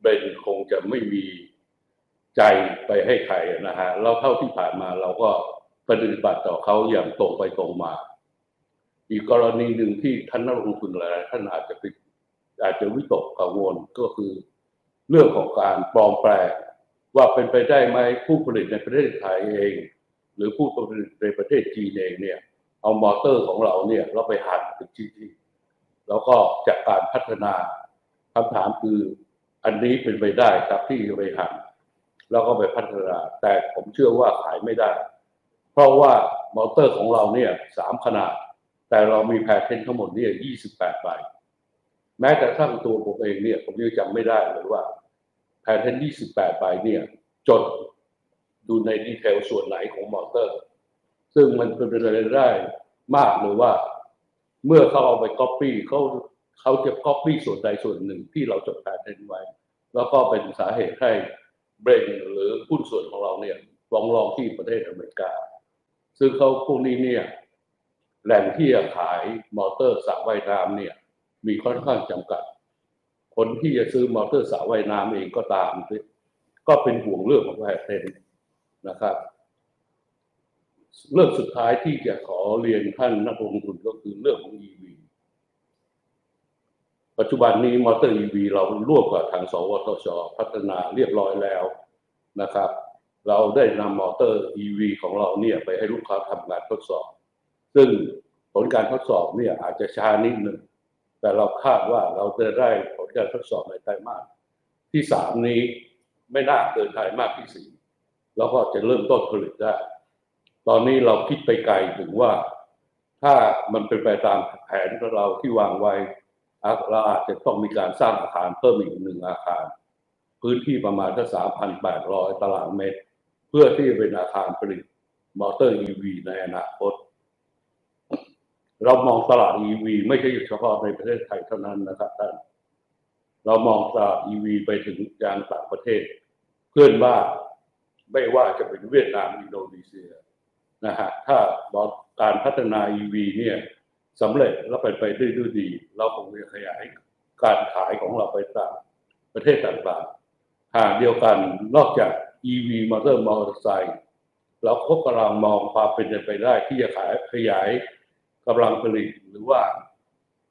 แบรนด์คงจะไม่มีใจไปให้ใครนะฮะเราเท่าที่ผ่านมาเราก็ปฏิบัติต่อเขาอย่างตรงไปตรงมาอีกกรณีหนึ่งที่ท่านนักลงทุนหลายท่านอาจจะติดอาจจะวิตกกังวลก็คือเรื่องของการปลอมแปลงว่าเป็นไปได้ไหมผู้ผลิตในประเทศไทยเองหรือผู้ผลิตในประเทศจีนเองเนี่ยเอามอเตอร์ของเราเนี่ยเราไปหั่นเป็นชิ้นๆแล้วก็จากการพัฒนาคำถามคืออันนี้เป็นไปได้ครับที่ไปหั่นแล้วก็ไปพัฒนาแต่ผมเชื่อว่าขายไม่ได้เพราะว่ามอเตอร์ของเราเนี่ยสามขนาดแต่เรามีแพทเทนต์ทั้งหมดเนี่ยยี่สิบแปดใบแม้แต่ทั้งตัวผมเองเนี่ยผมยังจำไม่ได้เลยว่าแพทเทนต์ยี่สิบแปดใบเนี่ยจดดูในดีเทลส่วนไหนของมอเตอร์ซึ่งมันเป็นไปได้มากเลยว่าเมื่อเขาเอาไปก๊อปปี้เขาเขาจะก๊อปปี้ส่วนใดส่วนหนึ่งที่เราจดแพทเทนต์ไว้แล้วก็เป็นสาเหตุให้เบรนด์หรือหุ้นส่วนของเราเนี่ยฟ้องร้องที่ประเทศอเมริกาซึ่งเขาพวกนี้เนี่ยแหล่งที่จะขายมอเตอร์สระว่ายน้ำเนี่ยมีค่อนข้างจำกัดคนที่จะซื้อมอเตอร์สระว่ายน้ำเองก็ตามก็เป็นห่วงเรื่องของแพทเทนต์นะครับเรื่องสุดท้ายที่จะขอเรียนท่านนักลงทุนก็คือเรื่องของ อี วี ปัจจุบันนี้มอเตอร์ อี วี เราร่วมกับทางสวทช.พัฒนาเรียบร้อยแล้วนะครับเราได้นำมอเตอร์ อี วี ของเราเนี่ยไปให้ลูกค้าทำงานทดสอบซึ่งผลการทดสอบเนี่ยอาจจะช้านิดหนึ่งแต่เราคาดว่าเราจะได้ผลการทดสอบในไตรมาสที่สามนี้ไม่น่าเกินไตรมาสที่สี่แล้วก็จะเริ่มต้นผลิตได้ตอนนี้เราคิดไปไกลถึงว่าถ้ามันเป็นไปตามแผนของเราที่วางไว้เราอาจจะต้องมีการสร้างอาคารเพิ่มอีกหนึ่งอาคารพื้นที่ประมาณสัก สามพันแปดร้อย ตารางเมตรเพื่อที่จะเป็นอาคารผลิตมอเตอร์ อี วี ในอนาคตเรามองตลาด อี วี ไม่ใช่เฉพาะในประเทศไทยเท่านั้นนะครับท่าน เรามองตรา อี วี ไปถึงยังต่างประเทศเพื่อนบ้านไม่ว่าจะเป็นเวียดนามอินโดนีเซียนะฮะถ้าการพัฒนา อี วี เนี่ยสำเร็จแล้วเป็นไปด้วยดีเราคงจะขยายการขายของเราไปตามประเทศต่างๆหากเดียวกันนอกจาก อี วี มอเตอร์มอเตอร์ไซค์เราก็กำลังมองความเป็นไปได้ที่จะขายขยายกำลังผลิตหรือว่า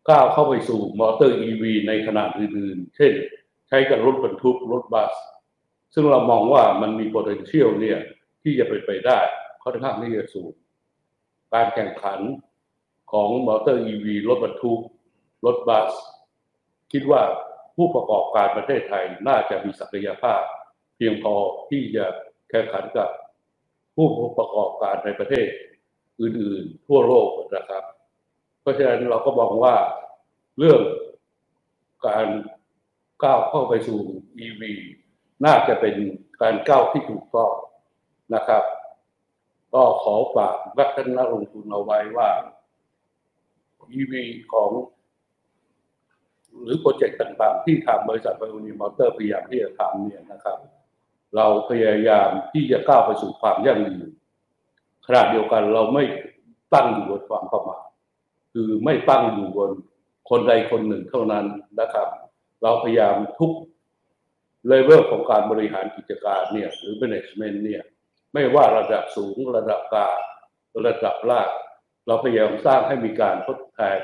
ก้าวเข้าไปสู่มอเตอร์ อี วี ในขนาดอื่นๆเช่นใช้กับรถบรรทุกรถบัสซึ่งเรามองว่ามันมี potential เนี่ยที่จะเป็นไปได้ค่อนข้างที่จะสูงการแข่งขันของมอเตอร์ อี วี รถบรรทุกรถบัสคิดว่าผู้ประกอบการประเทศไทยน่าจะมีศักยภาพเพียงพอที่จะแข่งขันกับผู้ประกอบการในประเทศอื่นๆทั่วโลกนะครับเพราะฉะนั้นเราก็มองว่าเรื่องการก้าวเข้าไปสู่ อี วี น่าจะเป็นการก้าวที่ถูกต้องนะครับก็ขอฝากนักลงทุนเอาไว้ว่า อี วี ของหรือโปรเจกต์ต่างๆที่ทางบริษัทไบโอเนียมอเตอร์พยายามที่จะทำเนี่ยนะครับเราพยายามที่จะก้าวไปสู่ความยั่งยืนขณะเดียวกันเราไม่ตั้งอยู่บนความประมาทคือไม่ตั้งอยู่บนคนใดคนหนึ่งเท่านั้นนะครับเราพยายามทุกเลเวลของการบริหารกิจการเนี่ยหรือ management เนี่ยไม่ว่าระดับสูงระดับกลางระดับล่างเราพยายามสร้างให้มีการทดแทน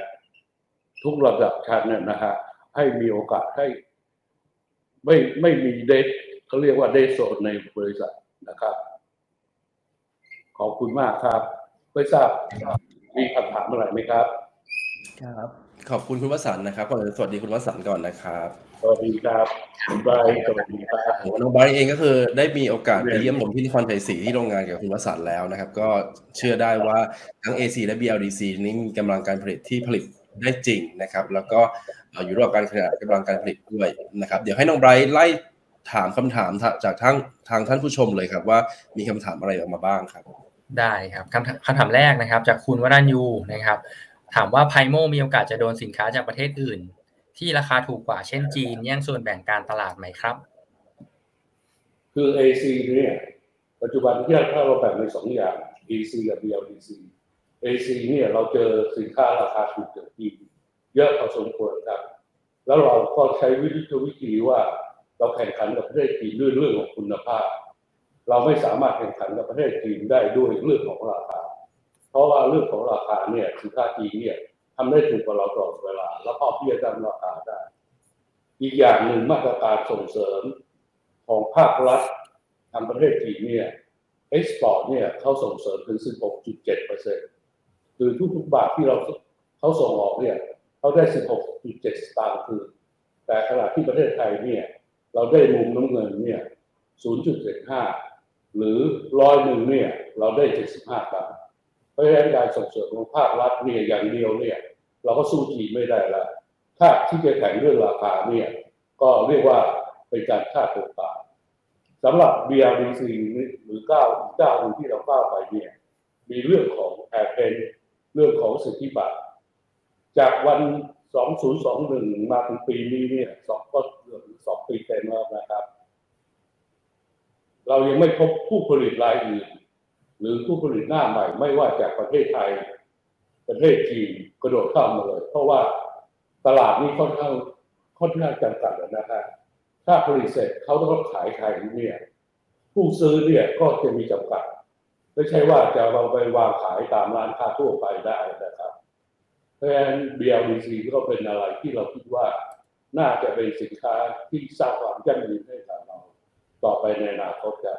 ทุกระดับชั้นเนี่ยนะฮะให้มีโอกาสให้ไม่ไม่มีเดทเขาเรียกว่าเดทโซนในบริษัทนะครับขอบคุณมากครับไม่ทราบมีคำถามอะไรไหมครับครับขอบคุณคุณวสันต์นะครับก่อนอื่นสวัสดีคุณวสันต์ก่อนนะครับสวัสดีครับคุณไบร์ทสวัสดีครับน้องไบร์ทเองก็คือได้มีโอกาสไปเยี่ยมผมที่นครไทยศรีที่โรงงานกับคุณวสันต์แล้วนะครับก็เชื่อได้ว่าทั้ง เอ ซี และ บี แอล ดี ซี นี้มีกำลังการผลิตที่ผลิตได้จริงนะครับแล้วก็อยู่ระหว่างการขยายกำลังการผลิตด้วยนะครับเดี๋ยวให้น้องไบรท์ไล่ถามคำถามจากทางทางท่านผู้ชมเลยครับว่ามีคำถามอะไรออกมาบ้างครับได้ครับคำคำถามแรกนะครับจากคุณวรัญยูนะครับถามว่าไพโมมีโอกาสจะโดนสินค้าจากประเทศอื่นที่ราคาถูกกว่าเช่นจีนแย่งส่วนแบ่งการตลาดไหมครับคือ เอ ซี เนี่ยปัจจุบันที่ถ้าเราแบ่งเป็นสองอย่าง อี ซี กับ บี แอล ดี ซีเอ ซี เนี่ยเราเจอสินค้าราคาถูกจากจีนเยอะพอสมควรครับแล้วเราก็ใช้วิธีวิธีว่าเราแข่งขันกับประเทศจีนด้วยเรื่องของคุณภาพเราไม่สามารถแข่งขันกับประเทศจีนได้ด้วยเรื่องของราคาเพราะว่าเรื่องของราคาเนี่ยสินค้าจีนเนี่ยทำได้ถูกกว่าเราตลอดเวลาแล้วก็เพียงจำราคาได้อีกอย่างหนึ่งมาตรการส่งเสริมของภาครัฐทางประเทศจีนเนี่ยเอ็กซ์พอร์ตเนี่ยเขาส่งเสริมถึง สิบหกจุดเจ็ดเปอร์เซ็นต์ คือทุกๆบาทที่เราเขาส่งออกเนี่ยเขาได้ สิบหกจุดเจ็ด สตางค์คือแต่ขณะที่ประเทศไทยเนี่ยเราได้มุมน้ำเงินเนี่ย ศูนย์จุดเจ็ดห้า หรือร้อยหนึ่งเนี่ยเราได้ เจ็ดสิบห้า บาทเพราะฉะนั้นการส่งเสริมของภาครัฐเนี่ยอย่างเดียวเนี่ยเราก็สู้จีนไม่ได้ละถ้าที่จะแข่งเรื่องราคาเนี่ยก็เรียกว่าเป็นการฆ่าตัวตายสำหรับ บี แอล ดี ซี หรือเก้า เก้าที่เราก้าวไปเนี่ยมีเรื่องของแอร์เพนเรื่องของสิทธิบัตรจากวันสองพันยี่สิบเอ็ดมาถึงปีนี้เนี่ยสองก็เกือบสองปีเต็มแล้วนะครับเรายังไม่พบผู้ผลิตรายอื่นหรือผู้ผลิตหน้าใหม่ไม่ว่าจากประเทศไทยประเทศจีนกระโดดเข้ามาเลยเพราะว่าตลาดนี้ค่อนข้างค่อนข้างจำกัดนะฮะถ้าผลิตเสร็จเขาต้องขายใครเนี่ยผู้ซื้อเนี่ยก็จะมีจำกัดไม่ใช่ว่าจะเราไปวางขายตามร้านค้าทั่วไปได้นะครับเพราะฉะนั้น บี แอล ดี ซี ก็เป็นอะไรที่เราคิดว่าน่าจะเป็นสินค้าที่สร้างความยั่งยืนให้กับเราต่อไปในอนาคตได้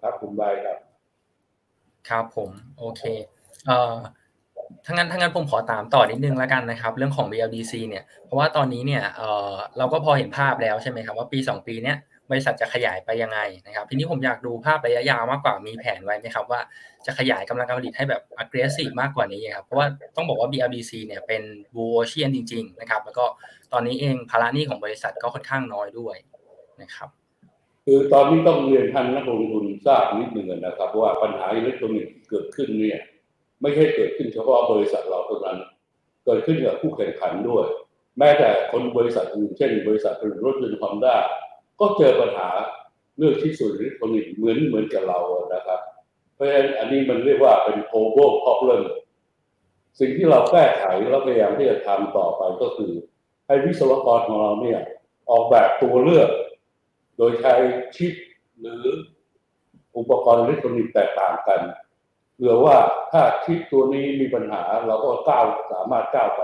ครับคุณใบครับครับผมโอเคเอ่อทั้งนั้นทั้งนั้นผมขอตามต่อนิดนึงแล้วกันนะครับเรื่องของ บี แอล ดี ซี เนี่ยเพราะว่าตอนนี้เนี่ย เอ่อ เราก็พอเห็นภาพแล้วใช่ไหมครับว่าปีสองปีเนี้ยบริษัทจะขยายไปยังไงนะครับทีนี้ผมอยากดูภาพระยะยาวมากกว่ามีแผนไว้ไหมครับว่าจะขยายกำลังการผลิตให้แบบ aggressive มากกว่านี้ครับเพราะว่าต้องบอกว่า บี แอล ดี ซี เนี่ยเป็น blue ocean จริงๆนะครับแล้วก็ตอนนี้เองภาระหนี้ของบริษัทก็ค่อนข้างน้อยด้วยนะครับคือตอนนี้ต้องเรียนท่านนักลงทุนทราบนิดนึงนะครับว่าปัญหาอิเล็กทรอนิกส์ที่เกิดขึ้นเนี่ยไม่ใช่เกิดขึ้นเฉพาะบริษัทเราเท่านั้นเกิดขึ้นกับผู้แข่งขันด้วย แม้แต่คนบริษัทอื่นเช่นบริษัทผลิตรถยนต์ฮอนด้าก็เจอปัญหาเรื่องที่สุดที่คนอื่นเหมือนเหมือนกับเรานะครับเพราะฉะนั้นอันนี้มันเรียกว่าเป็น global problem สิ่งที่เราแก้ไขและพยายามที่จะทำต่อไปก็คือให้วิศวกรของเราเนี่ยออกแบบตัวเลือกโดยใช้ชิปหรืออุปกรณ์อิเล็กทรอนิกส์แตกต่างกันเพื่อว่าถ้าชิปตัวนี้มีปัญหาเราก็ก้าวสามารถก้าวไป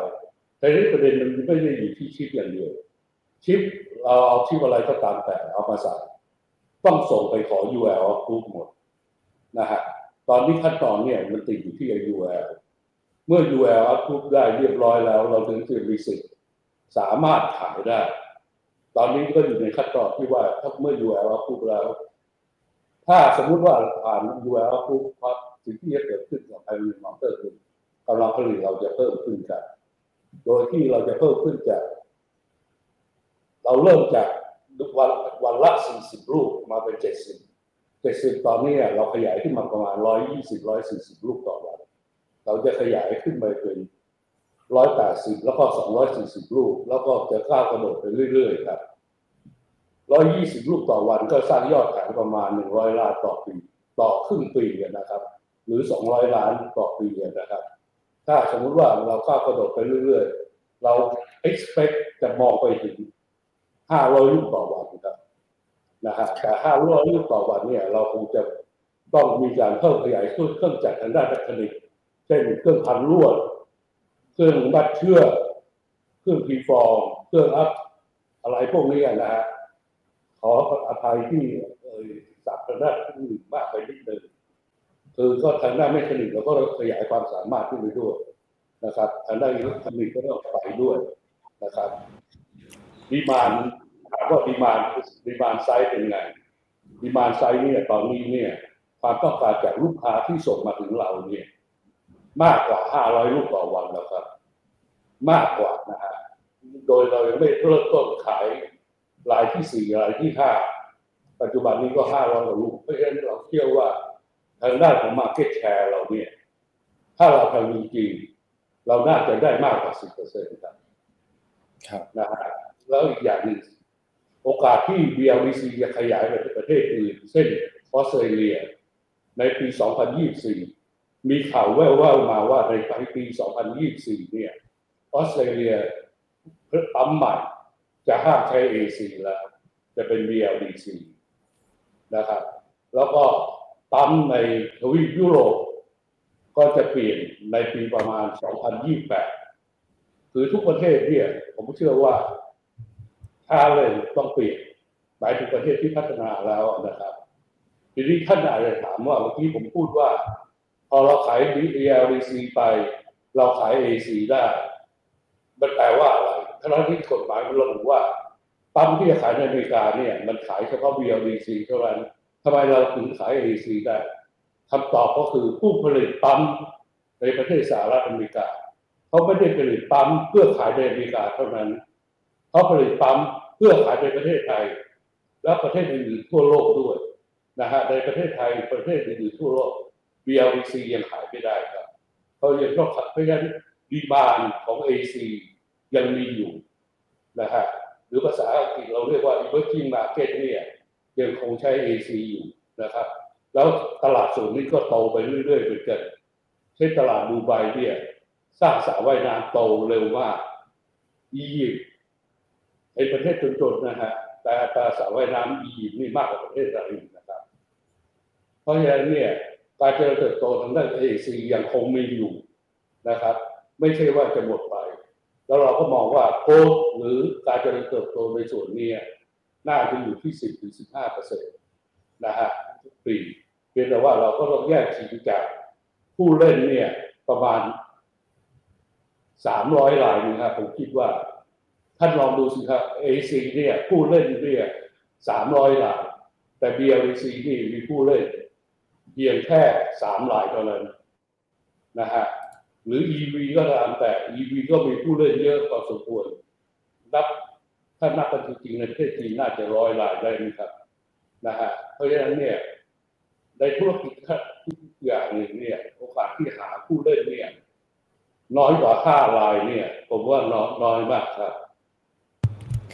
แต่ในประเด็นมันไม่ได้อยู่ที่ชิปอย่างเดียวชิปเราเอาชิปอะไรก็ตามแต่เอามาใส่ต้องส่งไปขอ ยู แอล ทุกหมดนะฮะตอนนี้ขั้นตอนเนี่ยมันติดอยู่ที่ ยู แอล เมื่อ ยู แอล ทุกได้เรียบร้อยแล้วเราถึงจะมีสิทธิ์สามารถขายได้ตอนนี้ก็อยู่ในขั้นตอนที่ว่าถ้าเมื่อ ยู แอล ทุกแล้วถ้าสมมุติว่าผ่าน ยู แอล ทุกครับสิ่งที่จะเกิดขึ้นกับไอวีมอเตอร์คือกำลังผลิตเราจะเพิ่มขึ้นกันโดยที่เราจะเพิ่มขึ้นจากเราเริ่มจากวันวันละสี่สิบลูกมาเป็นเจ็ดสิบ เจ็ดสิบตอนนี้เราขยายขึ้นมาประมาณหนึ่งร้อยยี่สิบ หนึ่งร้อยสี่สิบลูกต่อวันเราจะขยายขึ้นไปเป็นหนึ่งร้อยแปดสิบแล้วก็สองร้อยสี่สิบลูกแล้วก็จะก้าวกระโดดไปเรื่อยๆครับหนึ่งร้อยยี่สิบลูกต่อวันก็สร้างยอดขายประมาณหนึ่งร้อยล้านต่อปีต่อครึ่งปีกันนะครับหรือสองร้อยล้านต่อปีกันนะครับถ้าสมมุติว่าเราก้าวกระโดดไปเรื่อยๆเรา expect จะมองไปถึงห้าร้อยลูกต่อวันครับนะฮะแต่ห้าร้อยลูกต่อวันเนี่ยเราคงจะต้องมีการเพิ่มขยายเครื่องจักรทางด้านเทคนิคเช่นเครื่องพันลวดเครื่องมัดเชือกเครื่องพีฟอร์มเครื่องอัพอะไรพวกนี้นะฮะขออภัยที่เอ่ยศัพท์ทางด้านเทคนิคมากไปนิดนึงคือก็ทางด้านเทคนิคเราก็ขยายความสามารถขึ้นไปด้วยนะครับทางด้านอิเล็กทรอนิกส์ก็ต้องไปด้วยนะครับดีมานด์ถามว่าดีมานด์ดีมานด์ไซส์เป็นไงดีมานด์ไซส์เนี่ยตอนนี้เนี่ยความต้องการจากลูกค้าที่ส่งมาถึงเราเนี่ยมากกว่าห้าร้อยลูกต่อวันแล้วครับมากกว่านะฮะโดยเรายังไม่เริ่มต้นขายรายที่สี่รายที่ห้าปัจจุบันนี้ก็ห้าร้อยกว่าลูกเพราะฉะนั้นเราเชื่อว่าทางด้านของ market share เราเนี่ยถ้าเราทำจริงๆเราน่าจะได้มากกว่า สิบเปอร์เซ็นต์ ครับครับนะฮะแล้วอีกอย่างหนึ่งโอกาสที่ บี แอล ดี ซี จะขยายไปประเทศอื่นเช่นออสเตรเลียในปีสองพันยี่สิบสี่มีข่าวแว่วๆมาว่าในปีสองพันยี่สิบสี่เนี่ยออสเตรเลียเพิ่มปั๊มใหม่จะห้ามใช้ เอ ซี แล้วจะเป็น บี แอล ดี ซี นะครับแล้วก็ปั๊มในทวีปยุโรปก็จะเปลี่ยนในปีประมาณสองพันยี่สิบแปดคือทุกประเทศเนี่ยผมเชื่อว่าถ้าเลยต้องเปลี่ยนหมายถึงประเทศที่พัฒนาแล้วนะครับทีนี้ท่านอาจจะถามว่าเมื่อกี้ผมพูดว่าพอเราขาย บี แอล ดี ซี ไปเราขาย เอ ซี ได้มันแปลว่าอะไรทั้งที่กฎหมายมันระบุว่าปั๊มที่จะขายในอเมริกาเนี่ยมันขายเฉพาะ บี แอล ดี ซี เท่านั้นทำไมเราถึงขาย เอ ซี ได้คำตอบก็คือผู้ผลิตปั๊มในประเทศสหรัฐอเมริกาเขาไม่ได้ผลิตปั๊มเพื่อขายในอเมริกาเท่านั้นเขาผลิตปั๊มเพื่อขายในประเทศไทยและประเทศอื่นๆทั่วโลกด้วยนะฮะในประเทศไทยประเทศอื่นๆทั่วโลก บี แอล ดี ซี ยังขายไม่ได้ครับเขายังต้องขัดเพราะฉะนั้นดีมานด์ของ เอ ซี ยังมีอยู่นะฮะหรือภาษาอังกฤษเราเรียกว่า emerging market เนี่ยยังคงใช้ เอ ซี อยู่นะครับแล้วตลาดส่วนนี้ก็โตไปเรื่อยๆเหมือนกันเช่นตลาดดูไบเนี่ยสร้างสระว่ายน้ำโตเร็วมากอียิปต์ในประเทศจนๆนะฮะแต่อัตราสระว่ายน้ำอียิปต์นี่มากกว่าประเทศอื่นนะครับเพราะฉะนั้นเนี่ยการเจริญเติบโตทางด้าน เอ ซี ยังคงมีอยู่นะครับไม่ใช่ว่าจะหมดไปแล้วเราก็มองว่าโกลหรือการเจริญเติบโตในส่วนนี้น่าจะอยู่ที่ สิบถึงสิบห้าเปอร์เซ็นต์ นะฮะทุกปีเพียงแต่ว่าเราก็ต้องแยกชิ้นจากผู้เล่นเนี่ยประมาณสามร้อยรายนะครับผมคิดว่าท่านลองดูสิครับ เอ ซี เนี่ยผู้เล่นเนี่ยสามร้อยรายแต่ บี แอล ดี ซี นี่มีผู้เล่นเพียงแค่สามรายเท่านั้นนะฮะหรือ อี วี ก็ตามแต่ อี วี ก็มีผู้เล่นเยอะพอสมควรนับถ้านับกันจริงๆในประเทศจีนน่าจะร้อยรายได้นะครับนะฮะเพราะฉะนั้นเนี่ยในธุรกิจทุกอย่างเนี่ยโอกาสที่หาผู้เล่นเนี่ยน้อยกว่าห้ารายเนี่ยผมว่าน้อยมากครับ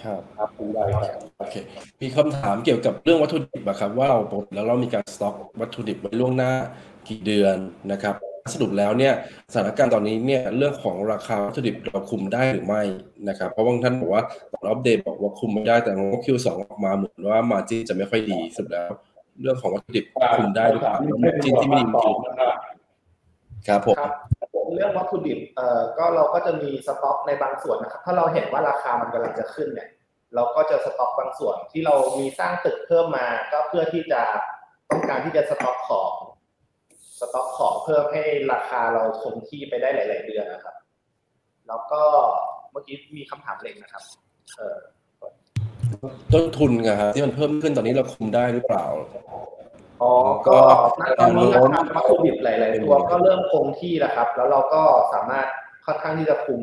ครับครับคุณได้ครับโอเคมีคำถามเกี่ยวกับเรื่องวัตถุดิบอะครับว่าเราปกติแล้วเรามีการสต็อกวัตถุดิบไว้ล่วงหน้ากี่เดือนนะครับสรุปแล้วเนี่ยสถานการณ์ตอนนี้เนี่ยเรื่องของราคาวัตถุดิบเราคุมได้หรือไม่นะครับเพราะบางท่านบอกว่าตอนอัปเดตบอกว่าคุมไม่ได้แต่งบ คิว สอง ออกมาเหมือนว่ามาร์จิ้นจะไม่ค่อยดีสุดแล้วเรื่องของวัตถุดิบคุมได้หรือเปล่ามาร์จิ้นที่ไม่ดีครับผมเรื่องวัตถุดิบเอ่อก็เราก็จะมีสต็อกในบางส่วนนะครับถ้าเราเห็นว่าราคามันกำลังจะขึ้นเนี่ยเราก็จะสต็อกบางส่วนที่เรามีสร้างตึกเพิ่มมาก็เพื่อที่จะต้องการที่จะสต็อกของสต็อกของเพิ่มให้ราคาเราคงที่ไปได้หลายๆเดือนนะครับแล้วก็เมื่อกี้มีคำถามเล็กนะครับเอ่อต้นทุนครับที่มันเพิ่มขึ้นตอนนี้เราคุมได้หรือเปล่าอ๋อก็ตอนนี้ราคาวัตถุดิบหลายๆตัวก็เริ่มคงที่แล้วครับแล้วเราก็สามารถค่อนข้างที่จะคุม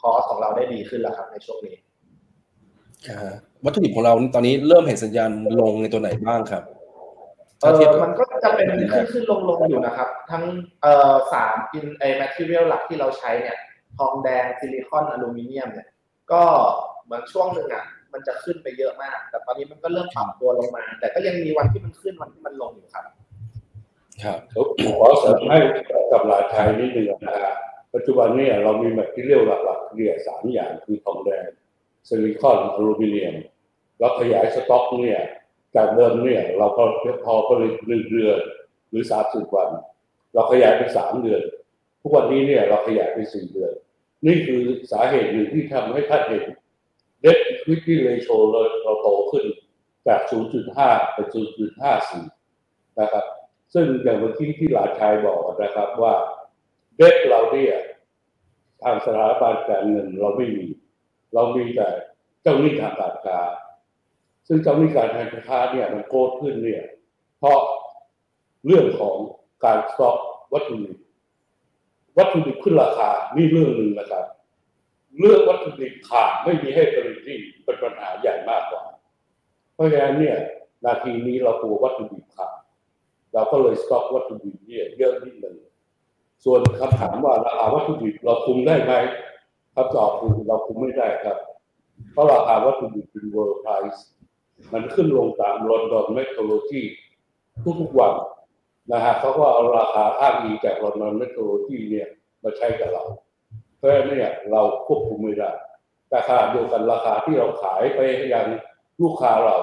คอสของเราได้ดีขึ้นแล้วครับในช่วงนี้วัตถุดิบของเราตอนนี้เริ่มเห็นสัญญาณลงในตัวไหนบ้างครับเอ่อมันก็จะเป็นขึ้นขึ้นลงลงอยู่นะครับทั้งเอ่อสามอินไอแมททีเรียลหลักที่เราใช้เนี่ยทองแดงซิลิคอนอลูมิเนียมเนี่ยก็เหมือนช่วงนึงอ่ะมันจะขึ้นไปเยอะมากแต่ตอนนี้มันก็เริ่มปรับตัวลงมาแต่ก็ยังมีวันที่มันขึ้นวันที่มันลงอยู่ครับครับขอเสริมให้กับราคานิดนึงนะฮะปัจจุบันนี้เรามีแมททีเรียลหลักๆเนี่ยสามอย่างคือทองแดงซิลิคอนอลูมิเนียมแล้วขยายสต็อกเนี่ยจากเดิมเนี่ยเราพอพอผลิตหนึ่งเดือนหรือสามสิบวันเราขยายเป็นสามเดือนทุกวันนี้เนี่ยเราขยายเป็นสี่เดือนนี่คือสาเหตุหนึ่งที่ทำให้ท่านเห็นDebt Equity Ratio เราโตขึ้นจาก ศูนย์จุดห้า เป็น ศูนย์จุดห้าสี่ นะครับซึ่งอย่างเมื่อกี้ที่หลานชายบอกนะครับว่า Debt เราเนี่ยทางสถาบันการเงินเราไม่มีเรามีแต่เจ้าหนี้ทางการค้าซึ่งเจ้าหนี้การค้าเนี่ยมันโกรธขึ้นเนี่ยเพราะเรื่องของการสต็อกวัตถุดิบวัตถุดิบขึ้นราคานี่เรื่องนึงนะครับเลือกวัตถุดิบขาดไม่มีให้ผลิตที่เป็นปัญหาใหญ่มากกว่าเพราะฉะนั้นเนี่ยนาทีนี้เรากลัววัตถุดิบขาดเราก็เลยสต็อกวัตถุดิบเนี่ยเยอะนิดหนึ่งส่วนคำถามว่าราคาวัตถุดิบเราคุมได้ไหมคำตอบคือเราคุมไม่ได้ครับเพราะราคาวัตถุดิบเป็น world price มันขึ้นลงตาม London Methodology ทุกๆวันนะฮะเขาก็เอาราคาอ้างอิงจาก London Methodology เนี่ยมาใช้กับเราเพราะฉะนั้นเนี่ยเราควบคุมไม่ได้แต่ขณะเดียวกันราคาที่เราขายไปยังลูกค้าเรา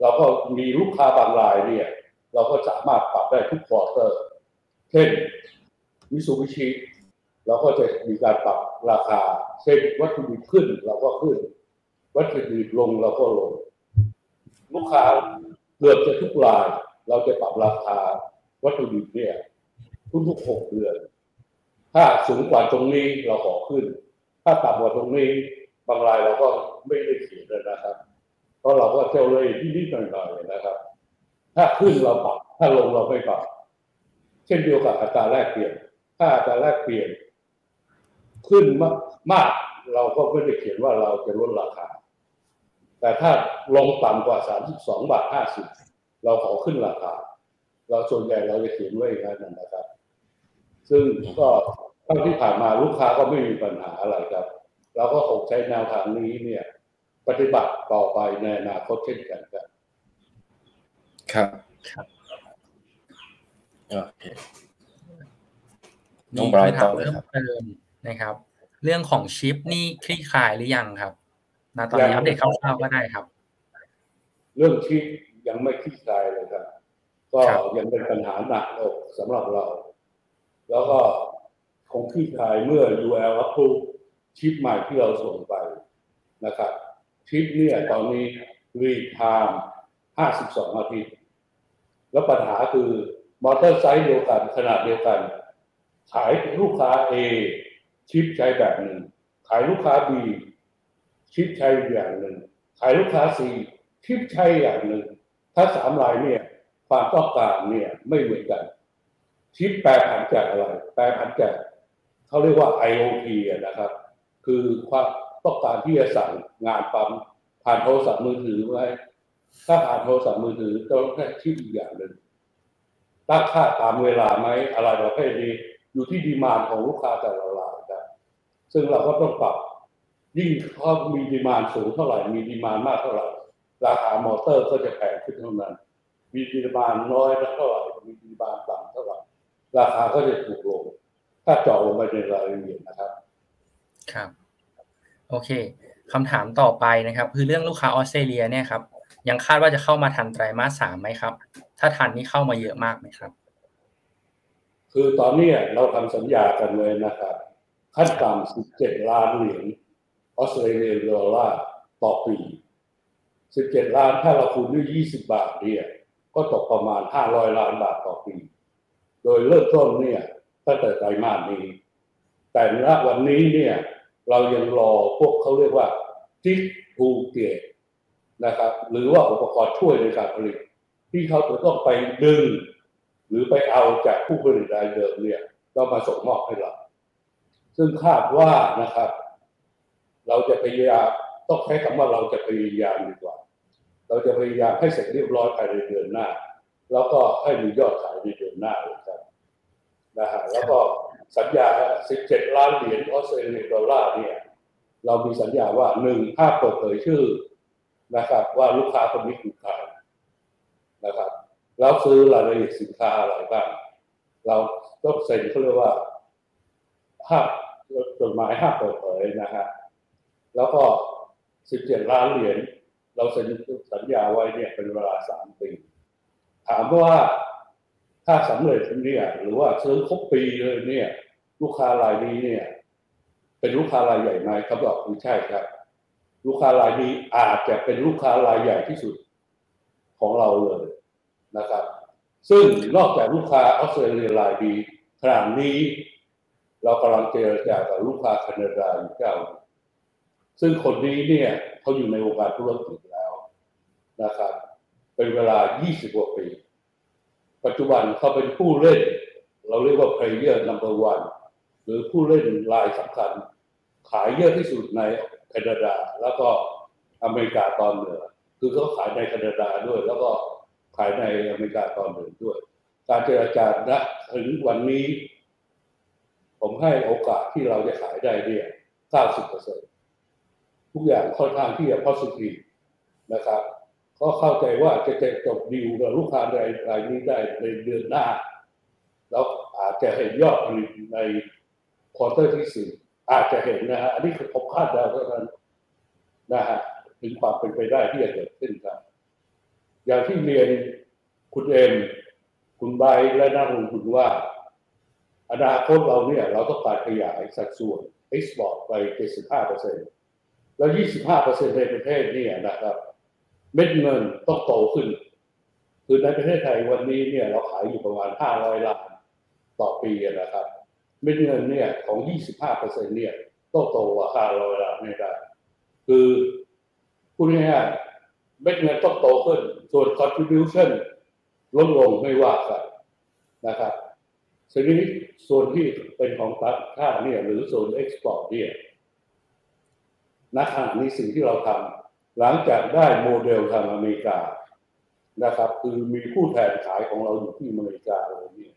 เราก็มีลูกค้าบางรายเนี่ยเราก็สามารถปรับได้ทุกควอเตอร์เช่นมิซูบิชิเราก็จะมีการปรับราคาเช่นวัตถุดิบขึ้นเราก็ขึ้นวัตถุดิบลงเราก็ลงลูกค้าเกือบจะทุกรายเราจะปรับราคาวัตถุดิบเนี่ยทุกๆหกเดือนถ้าสูงกว่าตรงนี้เราขอขึ้นถ้าต่ำกว่าตรงนี้บางรายเราก็ไม่ได้เขียนเลยนะครับเพราะเราก็เที่ยวเลยนิดๆหน่อยๆเลยนะครับถ้าขึ้นเราปรับถ้าลงเราไม่ปรับเช่นเดียวกับอัตราแลกเปลี่ยนถ้าอัตราแลกเปลี่ยนขึ้นมากเราก็ไม่ได้เขียนว่าเราจะลดราคาแต่ถ้าลงต่ำกว่าสามสิบสองบาทห้าสิบเราขอขึ้นราคาเราส่วนใหญ่เราจะเขียนไว้อย่างนั้นนะครับซึ่งก็ตั้งที่ผ่านมาลูกค้าก็ไม่มีปัญหาอะไรครับเราก็คงใช้แนวทางนี้เนี่ยปฏิบัติต่อไปในอนาคตเช่นกันครับครับโอเคน้องไบรท์ต่อเลยครับนะครับเรื่องของชิปนี่คลี่คลายหรือยังครับณตอนนี้อัปเดตคร่าวๆก็ได้ครับเรื่องชิปยังไม่คลี่คลายเลยครับก็ยังเป็นปัญหาหนักอกสำหรับเราแล้วก็คงขี้คายเมื่อ ยู แอล อัพรูฟชิปใหม่ที่เราส่งไปนะครับชิปเนี่ยตอนนี้รีไทม์ห้าสิบสองนาทีแล้วปัญหาคือมอเตอร์ไซค์เดียวกันขนาดเดียวกันขายลูกค้า A ชิปใช้แบบหนึ่งขายลูกค้า B ชิปใช้อย่างหนึ่งขายลูกค้า C ชิปใช้อย่างหนึ่งถ้าสามรายเนี่ยความต้องการเนี่ยไม่เหมือนกันชิปแปรผันจากอะไรแปรผันจากเขาเรียกว่า ไอ โอ ที นะครับคือความต้องการที่จะสั่งงานปั๊มผ่านโทรศัพท์มือถือไว้ถ้าผ่านโทรศัพท์มือถือจะต้องใช้ชิปอีกอย่างหนึ่งตั้งค่าตามเวลาไหมอะไรประเภทนี้อยู่ที่ดีมานด์ของลูกค้าแต่ละรายซึ่งเราก็ต้องปรับ ยิ่งเขามีดีมานด์สูงเท่าไหร่มีดีมานด์มากเท่าไหร่ราคามอเตอร์ก็จะแพงขึ้นเท่านั้นมีดีมานด์น้อยเท่าไหร่มีดีมานด์ต่ำเท่าไหร่ราคาก็จะถูกลงถ้าเจาะลงไปในรายละเอียดนะครับครับโอเคคำถามต่อไปนะครับคือเรื่องลูกค้าออสเตรเลียเนี่ยครับยังคาดว่าจะเข้ามาทันไตรมาสสามมั้ยครับถ้าทันนี่เข้ามาเยอะมากมั้ยครับคือตอนนี้เราทำสัญญากันเลยนะครับขั้นต่ำสิบเจ็ดล้านเหรียญออสเตรเลียดอลลาร์ต่อปีสิบเจ็ดล้านถ้าเราคูณด้วยยี่สิบบาทเนี่ยก็ตกประมาณห้าร้อยล้านบาทต่อปีโดยเริ่มต้นเนี่ยตั้งแต่ไตรมาสนี้แต่ณวันนี้เนี่ยเรายังรอพวกเขาเรียกว่าทิกทูเกตนะครับหรือว่าอุปกรณ์ช่วยในการผลิตที่เขาจะต้องไปดึงหรือไปเอาจากผู้ผลิตรายเดิมเนี่ยเรามาส่งมอบให้เราซึ่งคาดว่านะครับเราจะพยายามต้องใช้คำว่าเราจะพยายามดีกว่าเราจะพยายามให้เสร็จเรียบร้อยภายในเดือนหน้าแล้วก็ให้มียอดขายในเดือนหน้าเลยครับนะฮะแล้วก็สัญญาสิบเจ็ดล้านเหรียญออสเตรเลียดอลลาร์เนี่ยเรามีสัญญาว่าหนึ่งถ้าเปิดเผยชื่อนะครับว่าลูกค้าคนนี้คือใครนะครับแล้วซื้อรายละเอียดสินค้าอะไรบ้างเราต้องเซ็นเขาเรียกว่าห้ามจดหมายห้ามเปิดเผยนะฮะแล้วก็สิบเจ็ดล้านเหรียญเราเซ็นสัญญาไว้เนี่ยเป็นเวลาสามปีถามว่าถ้าสำเร็จเนี่ยหรือว่าซื้อครบปีเลยเนี่ยลูกค้ารายนี้เนี่ยเป็นลูกค้ารายใหญ่ไหมคำตอบคือใช่ครับลูกค้ารายนี้อาจจะเป็นลูกค้ารายใหญ่ที่สุดของเราเลยนะครับซึ่งนอกจากลูกค้าออสเตรเลียรายนี้ขณะนี้เรากำลังเจรจากับลูกค้าแคนาดาอยู่เจ้าซึ่งคนนี้เนี่ยเขาอยู่ในวงการธุรกิจแล้วนะครับเป็นเวลายี่สิบกว่าปีปัจจุบันเขาเป็นผู้เล่นเราเรียกว่า player number หนึ่งหรือผู้เล่นรายสำคัญขายเยอะที่สุดในแคนาดาแล้วก็อเมริกาตอนเหนือคือเขาขายในแคนาดาด้วยแล้วก็ขายในอเมริกาตอนเหนือด้วยการเจรจาณถึงวันนี้ผมให้โอกาสที่เราจะขายได้เนี่ย เก้าสิบเปอร์เซ็นต์ ทุกอย่างค่อนข้างที่จะ positive นะครับก็เข้าใจว่าจะจะจบดีลกับลูกค้ารายรายนี้ได้ในเดือนหน้าแล้วอาจจะเห็นยอดผลิตในควอเตอร์ที่สี่อาจจะเห็นนะฮะอันนี้คือผมคาดเดาเท่านั้นนะฮะถึงความเป็นไปได้ที่จะเกิดขึ้นครับอย่างที่เรียนคุณเอ็มคุณใบและนักลงทุนว่าอนาคตเราเนี่ยเราต้องการขยายสัดส่วนเอ็กซ์พอร์ตไป เจ็ดสิบห้าเปอร์เซ็นต์ แล้ว ยี่สิบห้าเปอร์เซ็นต์ ในประเทศเนี่ยนะครับเม็ดเงินต้องโตขึ้นคือในประเทศไทยวันนี้เนี่ยเราขายอยู่ประมาณห้าร้อยล้านต่อปีนะครับเม็ดเงินเนี่ยของ ยี่สิบห้าเปอร์เซ็นต์ เนี่ยต้องโตกว่าห้าร้อยล้านไม่ได้คือพูดง่ายๆเม็ดเงินต้องโตขึ้นส่วน contribution ลดลงไม่ว่ากันนะครับทีนี้ส่วนที่เป็นของต่างชาติเนี่ยหรือส่วน export เนี่ยณขณะนี้สิ่งที่เราทำหลังจากได้โมเดลทางอเมริกานะครับคือมีผู้แทนขายของเราอยู่ที่อเมริกาอะไรเนี่ย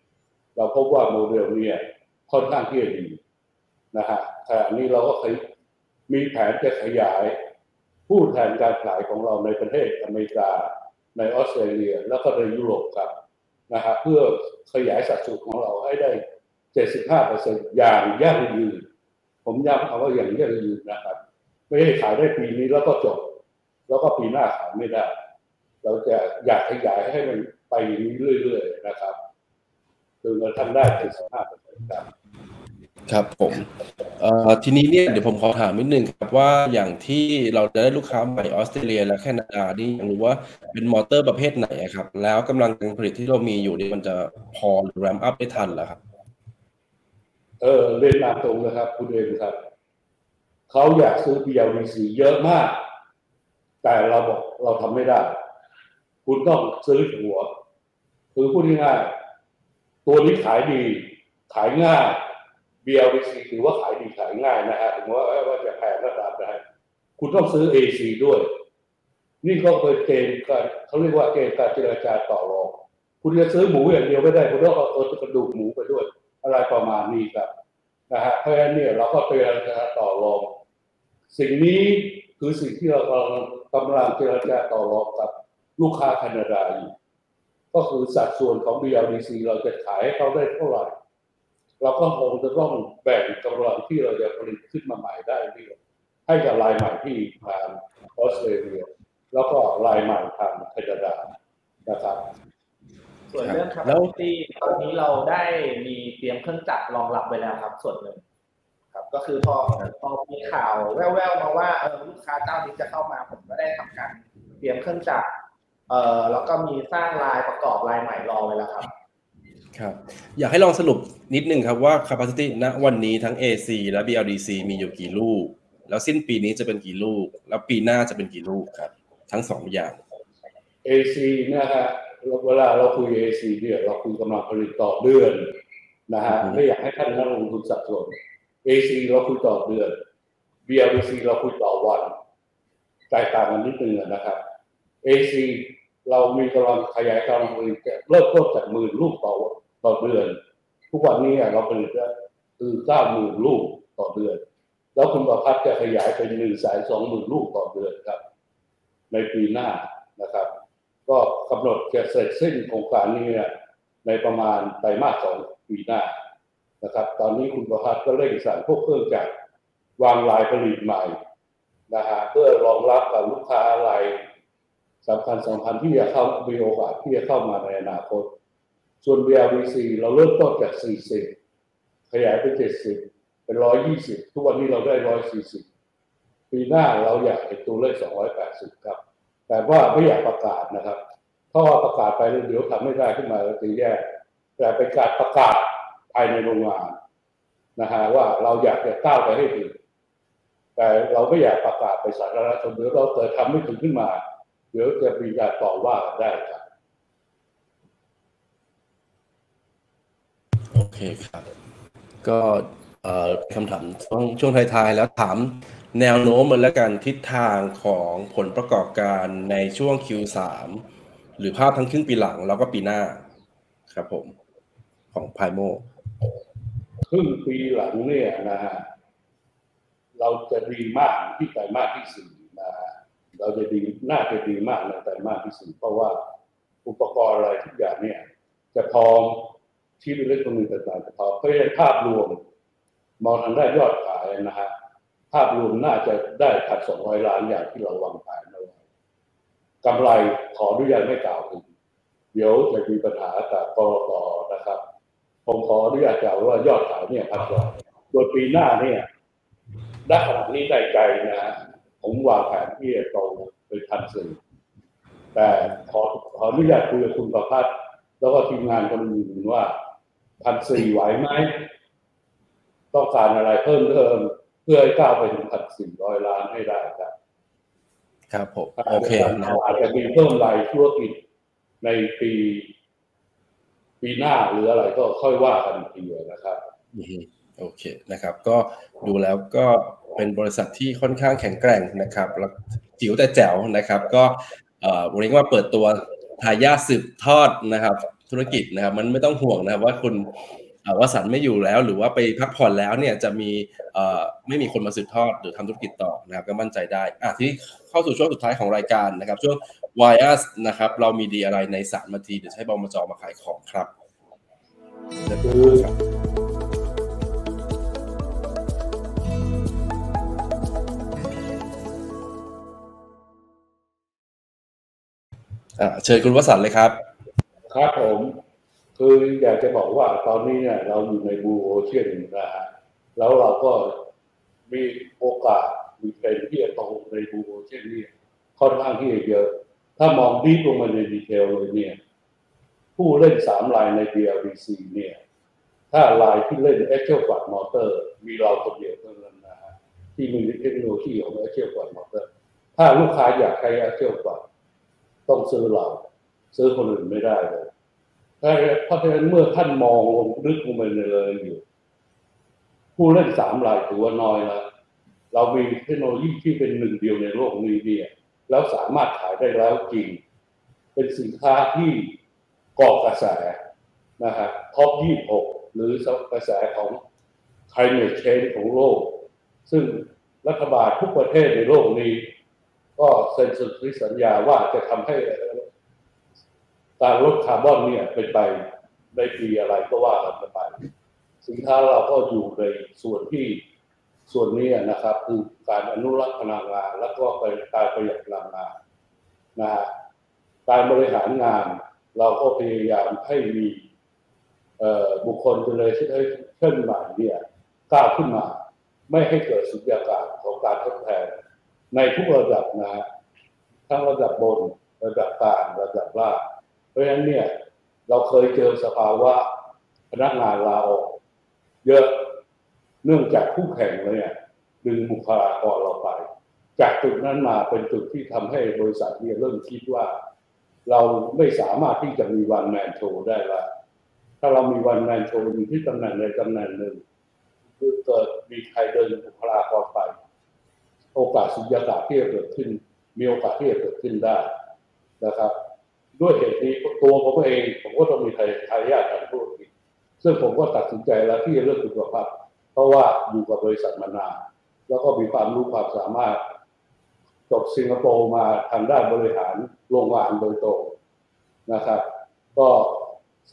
เราพบว่าโมเดลเนี่ยค่อนข้างที่จะดีนะฮะขณะนี้เราก็เคยมีแผนจะขยายผู้แทนการขายของเราในประเทศอเมริกาในออสเตรเลียแล้วก็ในยุโรปครับนะฮะเพื่อขยายสัดส่วนของเราให้ได้ เจ็ดสิบห้าเปอร์เซ็นต์ อย่างยั่งยืนผมย้ำคำว่าอย่างยั่งยืนนะครับไม่ได้ขายได้ปีนี้แล้วก็จบแล้วก็ปีหน้าขายไม่ได้เราจะอยากขยายให้มันไปเรื่อยๆนะครับจนกระทั่งได้ถึง สิบห้าเปอร์เซ็นต์ ครับครับผมทีนี้เนี่ยเดี๋ยวผมขอถามนิดนึงครับว่าอย่างที่เราจะได้ลูกค้าใหม่ออสเตรเลียและแคนาดานี่อยากรู้ว่าเป็นมอเตอร์ประเภทไหนครับแล้วกำลังการผลิตที่เรามีอยู่นี่มันจะพอหรือแรมอัพได้ทันเหรอครับเออเรียนตามตรงนะครับคุณเองครับเขาอยากซื้อ บี แอล ดี ซี เยอะมากแต่เราบอกเราทำไม่ได้คุณต้องซื้อหัวคือพูดง่ายๆตัวนี้ขายดีขายง่าย บี แอล ดี ซี ถือว่าขายดีขายง่ายนะฮะถึงว่าว่าจะแพงก็ตามได้คุณต้องซื้อ เอ ซี ด้วยนี่ก็เป็นเกณฑ์การเขาเรียกว่าเกณฑ์การเจรจาต่อรองคุณจะซื้อหมูอย่างเดียวไม่ได้คุณต้องเอากระดูกหมูไปด้วยอะไรประมาณนี้ครับนะฮะเพราะฉะนั้นเนี่ยเราก็เจรจาต่อรอง สิ่งนี้คือสิ่งที่เรากำลังเจรจาต่อรองกับลูกค้าแคนาดาอยู่ก็คือสัดส่วนของ บี แอล ดี ซี เราจะขายให้เขาได้เท่าไหร่เราก็คงจะต้องแบ่งกำลังที่เราจะผลิตขึ้นมาใหม่ได้นี่ให้กับรายใหม่ที่ทางออสเตรเลียแล้วก็รายใหม่ทางแคนาดานะครับส่วนเรื่องครับที่ตอนนี้เราได้มีเตรียมเครื่องจักรรองรับไว้แล้วครับส่วนหนึ่งครับก็คือพอพอมีข่าวแว่วๆมาว่าเออลูกค้าเจ้านี้จะเข้ามาผมก็ได้ทำการเตรียมเครื่องจักรเออแล้วก็มีสร้างลายประกอบลายใหม่รอไว้แล้วครับครับอยากให้ลองสรุปนิดนึงครับว่า capacity ณวันนี้ทั้ง เอ ซี และ บี แอล ดี ซี มีอยู่กี่ลูกแล้วสิ้นปีนี้จะเป็นกี่ลูกแล้วปีหน้าจะเป็นกี่ลูกครับทั้งสองอย่าง เอ ซี นะฮะเวลาเราคุย เอ ซี เนี่ยเราคุยกำลังผลิตต่อเดือนนะฮะไม่อยากให้ท่านนักลงทุนสับสน เอ ซี เราคุยต่อเดือน บี แอล ดี ซี เราคุยต่อวันแตกต่างกันนิดนึงนะครับ เอ ซี เรามีกำลังขยายการผลิตเริ่มต้นจากหมื่นลูกต่อต่อเดือนทุกวันนี้เราผลิตได้คือ เก้าหมื่น ลูกต่อเดือนแล้วคุณประพัฒน์จะขยายเป็น หนึ่งแสนสองหมื่น ลูกต่อเดือนครับในปีหน้านะครับก็กำหนดจะเสร็จสิ้นโครงการนี้ในประมาณไตรมาสสองปีหน้านะครับตอนนี้คุณประพัฒน์ก็เร่งสร้างพวกเครื่องจักรวางลายผลิตใหม่นะฮะเพื่อรองรับกับลูกค้ารายสำคัญสำคัญที่จะเข้ามีโอกาสที่จะเข้ามาในอนาคตส่วน บี แอล ดี ซี เราเริ่มต้นจากสี่สิบขยายไปเจ็ดสิบเป็นหนึ่งร้อยยี่สิบทุกวันนี้เราได้หนึ่งร้อยสี่สิบปีหน้าเราอยากเห็นตัวเลขสองร้อยแปดสิบครับแต่ว่าไม่อยากประกาศนะครับเพราะว่าประกาศไปแล้วเดี๋ยวทำไม่ได้ขึ้นมาแล้วจะแย่แต่เป็นการประกาศภายในโรงงานนะฮะว่าเราอยากจะก้าวไปให้ถึงแต่เราไม่อยากประกาศไปสาธารณชนเดี๋ยวเราเกิดทำไม่ถึงขึ้นมาเดี๋ยวจะมีการต่อว่ากันได้ครับโอเคครับก็คำถามช่วงท้ายๆแล้วถามแนวโน้มและการทิศทางของผลประกอบการในช่วง คิว สาม หรือภาพทั้งครึ่งปีหลังแล้วก็ปีหน้าครับผมของไพโมครึ่งปีหลังเนี่ยนะฮะเราจะดีมากที่ไตรมาสที่สี่นะฮะเราจะดีน่าจะดีมากในไตรมาสที่สี่เพราะว่าอุปกรณ์อะไรทุกอย่างเนี่ยจะพร้อมที่เป็นเรื่องของมือต่างๆจะพร้อมเพราะฉะนั้นภาพรวมมองทางได้ยอดขายนะฮะภาพรวมน่าจะได้ถัดสองร้อยล้านอย่างที่เราวางแผนเอาไว้กำไรขออนุญาตไม่กล่าวถึงเดี๋ยวจะมีปัญหากับกกต.นะครับผมขออนุญาตกล่าวว่ายอดขายเนี่ยพันกว่าโดยปีหน้าเนี่ยได้ขนาดนี้ได้ใจนะฮะผมวางแผนที่จะโตไปพันสี่แต่ขอขออนุญาตคุยกับคุณประพัฒน์แล้วก็ทีมงานคนอื่นว่าพันสี่ไหวไหมต้องการอะไรเพิ่มเติมเพื่อให้ก้าวไปถึง หนึ่งพันสี่ร้อย ล้านให้ได้ครับครับผมโอเคอาจจะมีเพิ่มรายธุรกิจในปีปีหน้าหรืออะไรก็ค่อยว่ากันทีนะครับโอเคนะครับก็ดูแล้วก็เป็นบริษัทที่ค่อนข้างแข็งแกร่งนะครับแล้วจิ๋วแต่แจ๋วนะครับก็เอ่อวันนี้ก็มาเปิดตัวทายาทสืบทอดนะครับธุรกิจนะครับมันไม่ต้องห่วงนะครับว่าคุณวสันต์ไม่อยู่แล้วหรือว่าไปพักผ่อนแล้วเนี่ยจะมีไม่มีคนมาสืบทอดหรือทำธุรกิจต่อนะครับก็มั่นใจได้อ่ะทีนี้เข้าสู่ช่วงสุดท้ายของรายการนะครับช่วง Why Us นะครับเรามีดีอะไรในสามนาทีเดี๋ยวใช้บมจ.มาขายของครับอ่ะเชิญคุณวสันต์เลยครับครับผมคืออยากจะบอกว่าตอนนี้เนี่ยเราอยู่ในบูโอเชียนนะฮะแล้วเราก็มีโอกาสมีเทรนด์ที่จะโตในบูโอเชียนนี่ค่อนข้างที่จะเยอะถ้ามองดีลงมาในดีเทลเลยเนี่ยผู้เล่นสามรายใน บี แอล ดี ซี เนี่ยถ้ารายที่เล่น Axial Quad Motor มีเราคนเดียวเท่านั้นนะฮะที่มีเทคโนโลยีของ Axial Quad Motor ถ้าลูกค้าอยากใช้ Axial Quad ต้องซื้อเราซื้อคนอื่นไม่ได้เลยเพราะฉะนั้นเมื่อท่านมองลงลึกลงไปเลยอยู่ผู้เล่นสามรายถือว่าน้อยแล้วเรามีเทคโนโลยีที่เป็นหนึ่งเดียวในโลกนี้เนี่ยแล้วสามารถขายได้แล้วจริงเป็นสินค้าที่ก่อกระแสนะฮะท็อปยี่สิบหกหรือกระแสของ Climate Change ของโลกซึ่ง รัฐบาลทุกประเทศในโลกนี้ก็เซ็นสัญญาว่าจะทำให้การลดคาร์บอนเนี่ยเป็นไปในปีอะไรก็ว่ากันไปสินค้าเราก็อยู่ในส่วนที่ส่วนนี้นะครับคือการอนุรักษ์พลังงานแล้วก็ไปการประหยัดพลังงานนะการบริหารงานเราก็พยายามให้มีบุคคลเจริญที่ได้ขึ้นมาเนี่ยก้าวขึ้นมาไม่ให้เกิดสุญญากาศของการทดแทนในทุกระดับนะทั้งระดับบนระดับกลางระดับล่างเพราะฉะนั้นเนี่ยเราเคยเจอสภาวะพนักงานลาออกเยอะเนื่องจากคู่แข่งเนี่ยดึงบุคลากรเราไปจากจุดนั้นมาเป็นจุดที่ทำให้บริษัทเนี่ยเริ่มคิดว่าเราไม่สามารถที่จะมีวันแมนโชว์ได้ละถ้าเรามีวันแมนโชว์อยู่ที่ตำแหน่งใดตำแหน่งหนึ่งคือเกิดมีใครเดินบุคลากรไปโอกาสสุญญากาศที่จะเกิดขึ้นมีโอกาสที่จะเกิดขึ้นได้นะครับด้วยเหตุนี้ตัวผมเองผมก็ต้องมีทายาททางธุรกิจซึ่งผมก็ตัดสินใจแล้วที่จะเลือกคุณภาพเพราะว่าอยู่กับบริษัทมานานแล้วก็มีความรู้ความสามารถจบสิงคโปร์มาทางด้านบริหารโรงงานโดยตรงนะครับก็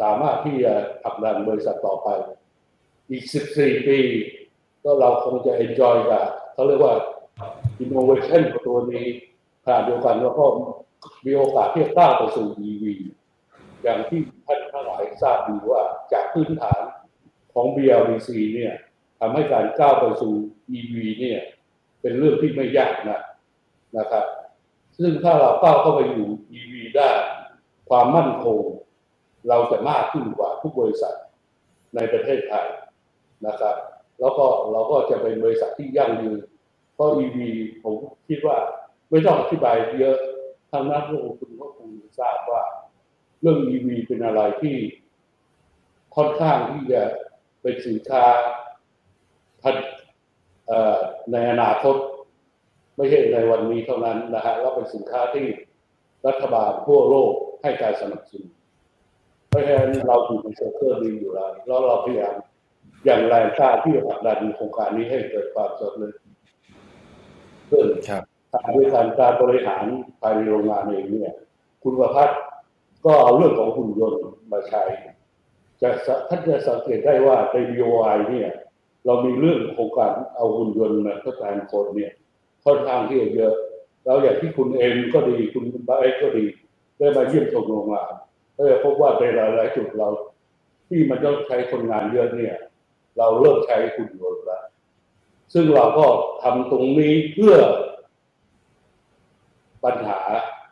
สามารถที่จะผลักดันบริษัทต่อไปอีกสิบสี่ปีก็เราคงจะ enjoy กับเขาเรียกว่า innovation ตัวนี้ขณะเดียวกันแล้วก็มีโอกาสที่จะก้าวไปสู่ อี วี อย่างที่ท่านทั้งหลายทราบดีว่าจากพื้นฐานของ บี แอล ดี ซี เนี่ยทำให้การก้าวไปสู่ อี วี เนี่ยเป็นเรื่องที่ไม่ยากนะนะครับซึ่งถ้าเราก้าวเข้าไปอยู่ อี วี ได้ความมั่นคงเราจะมากขึ้นกว่าทุกบริษัทในประเทศไทยนะครับแล้วก็เราก็จะเป็นบริษัทที่ยั่งยืนเพราะ อี วี ผมคิดว่าไม่ต้องอธิบายเยอะทางนักลงทุนก็คงทราบว่าเรื่อง อี วี เป็นอะไรที่ค่อนข้างที่จะเป็นสินค้าในอนาคตไม่ใช่ในวันนี้เท่านั้นนะฮะแล้วเป็นสินค้าที่รัฐบาลทั่วโลกให้การสนับสนุนเพราะฉะนั้นเราอยู่ในเซกเตอร์นี้อยู่แล้วแล้วเราพยายามอย่างแรงกล้าที่จะผลักดันโครงการนี้ให้เกิดความสำเร็จขึ้นครับด้วยการการบริหารภายในโรงงานเองเนี่ยคุณประพัฒน์ก็เอาเรื่องของหุ่นยนต์มาใช้จะท่านจะสังเกตได้ว่าใน บี โอ ไอ เนี่ยเรามีเรื่องโครงการเอาหุ่นยนต์มาทดแทนคนเนี่ยค่อนข้างที่จะเยอะแล้วอย่างที่คุณเอ็มก็ดีคุณบ้าเอ็กก็ดีได้มาเยี่ยมชมโรงงานก็จะพบว่าในหลายๆจุดเราที่มันต้องใช้คนงานเยอะเนี่ยเราเริ่มใช้หุ่นยนต์แล้วซึ่งเราก็ทำตรงนี้เพื่อปัญหา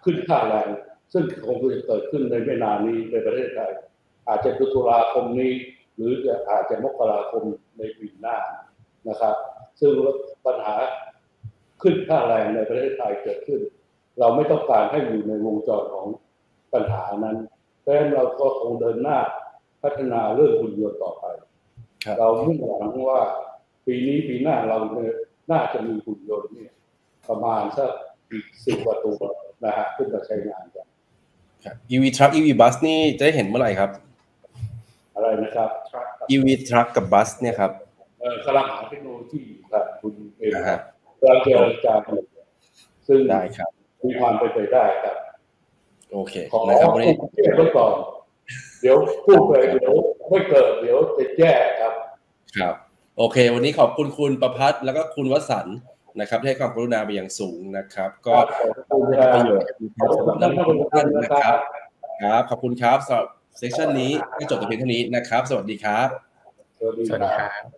ขึ้นค่าแรงซึ่งคงจะเกิดขึ้นในไม่นานนี้ในประเทศไทยอาจจะตุลาคมนี้หรือจะอาจจะมกราคมในปีหน้านะครับซึ่งปัญหาขึ้นค่าแรงในประเทศไทยเกิดขึ้นเราไม่ต้องการให้อยู่ในวงจรของปัญหานั้นเพราะฉะนั้นเราก็คงเดินหน้าพัฒนาเรื่องหุ่นยนต์ต่อไปเรามุ่งหวังว่าปีนี้ปีหน้าเราน่าจะมีหุ่นยนต์เนี่ยประมาณสักอีกสิบกว่าตัวนะฮะขึ้นมาใช้งานกันครับ อี วี Truck อี วี Bus นี่จะได้เห็นเมื่อไหร่ครับอะไรนะครับ อี วี Truck กับ Bus เนี่ยครับเอ่อกำลังหาเทคโนโลยีครับคุณเองครับเราเจรจากันซึ่งได้ครับมีความเป็นไปได้ครับโอเคนะครับวันนี้เมื่อก่อนเดี๋ยวพูดไปเดี๋ยวไม่เกิดเดี๋ยวจะแย่ครับครับโอเควันนี้ขอบคุณคุณประภัสแล้วก็คุณวสันต์นะครับให้ความกรุณาไปอย่างสูงนะครับก็เป็นประโยชน์กับทุกท่านนะครับครับขอบคุณครับสำหรับเซสชั่นนี้ก็จบแต่เพียงเท่านี้นะครับสวัสดีครับสวัสดีครับ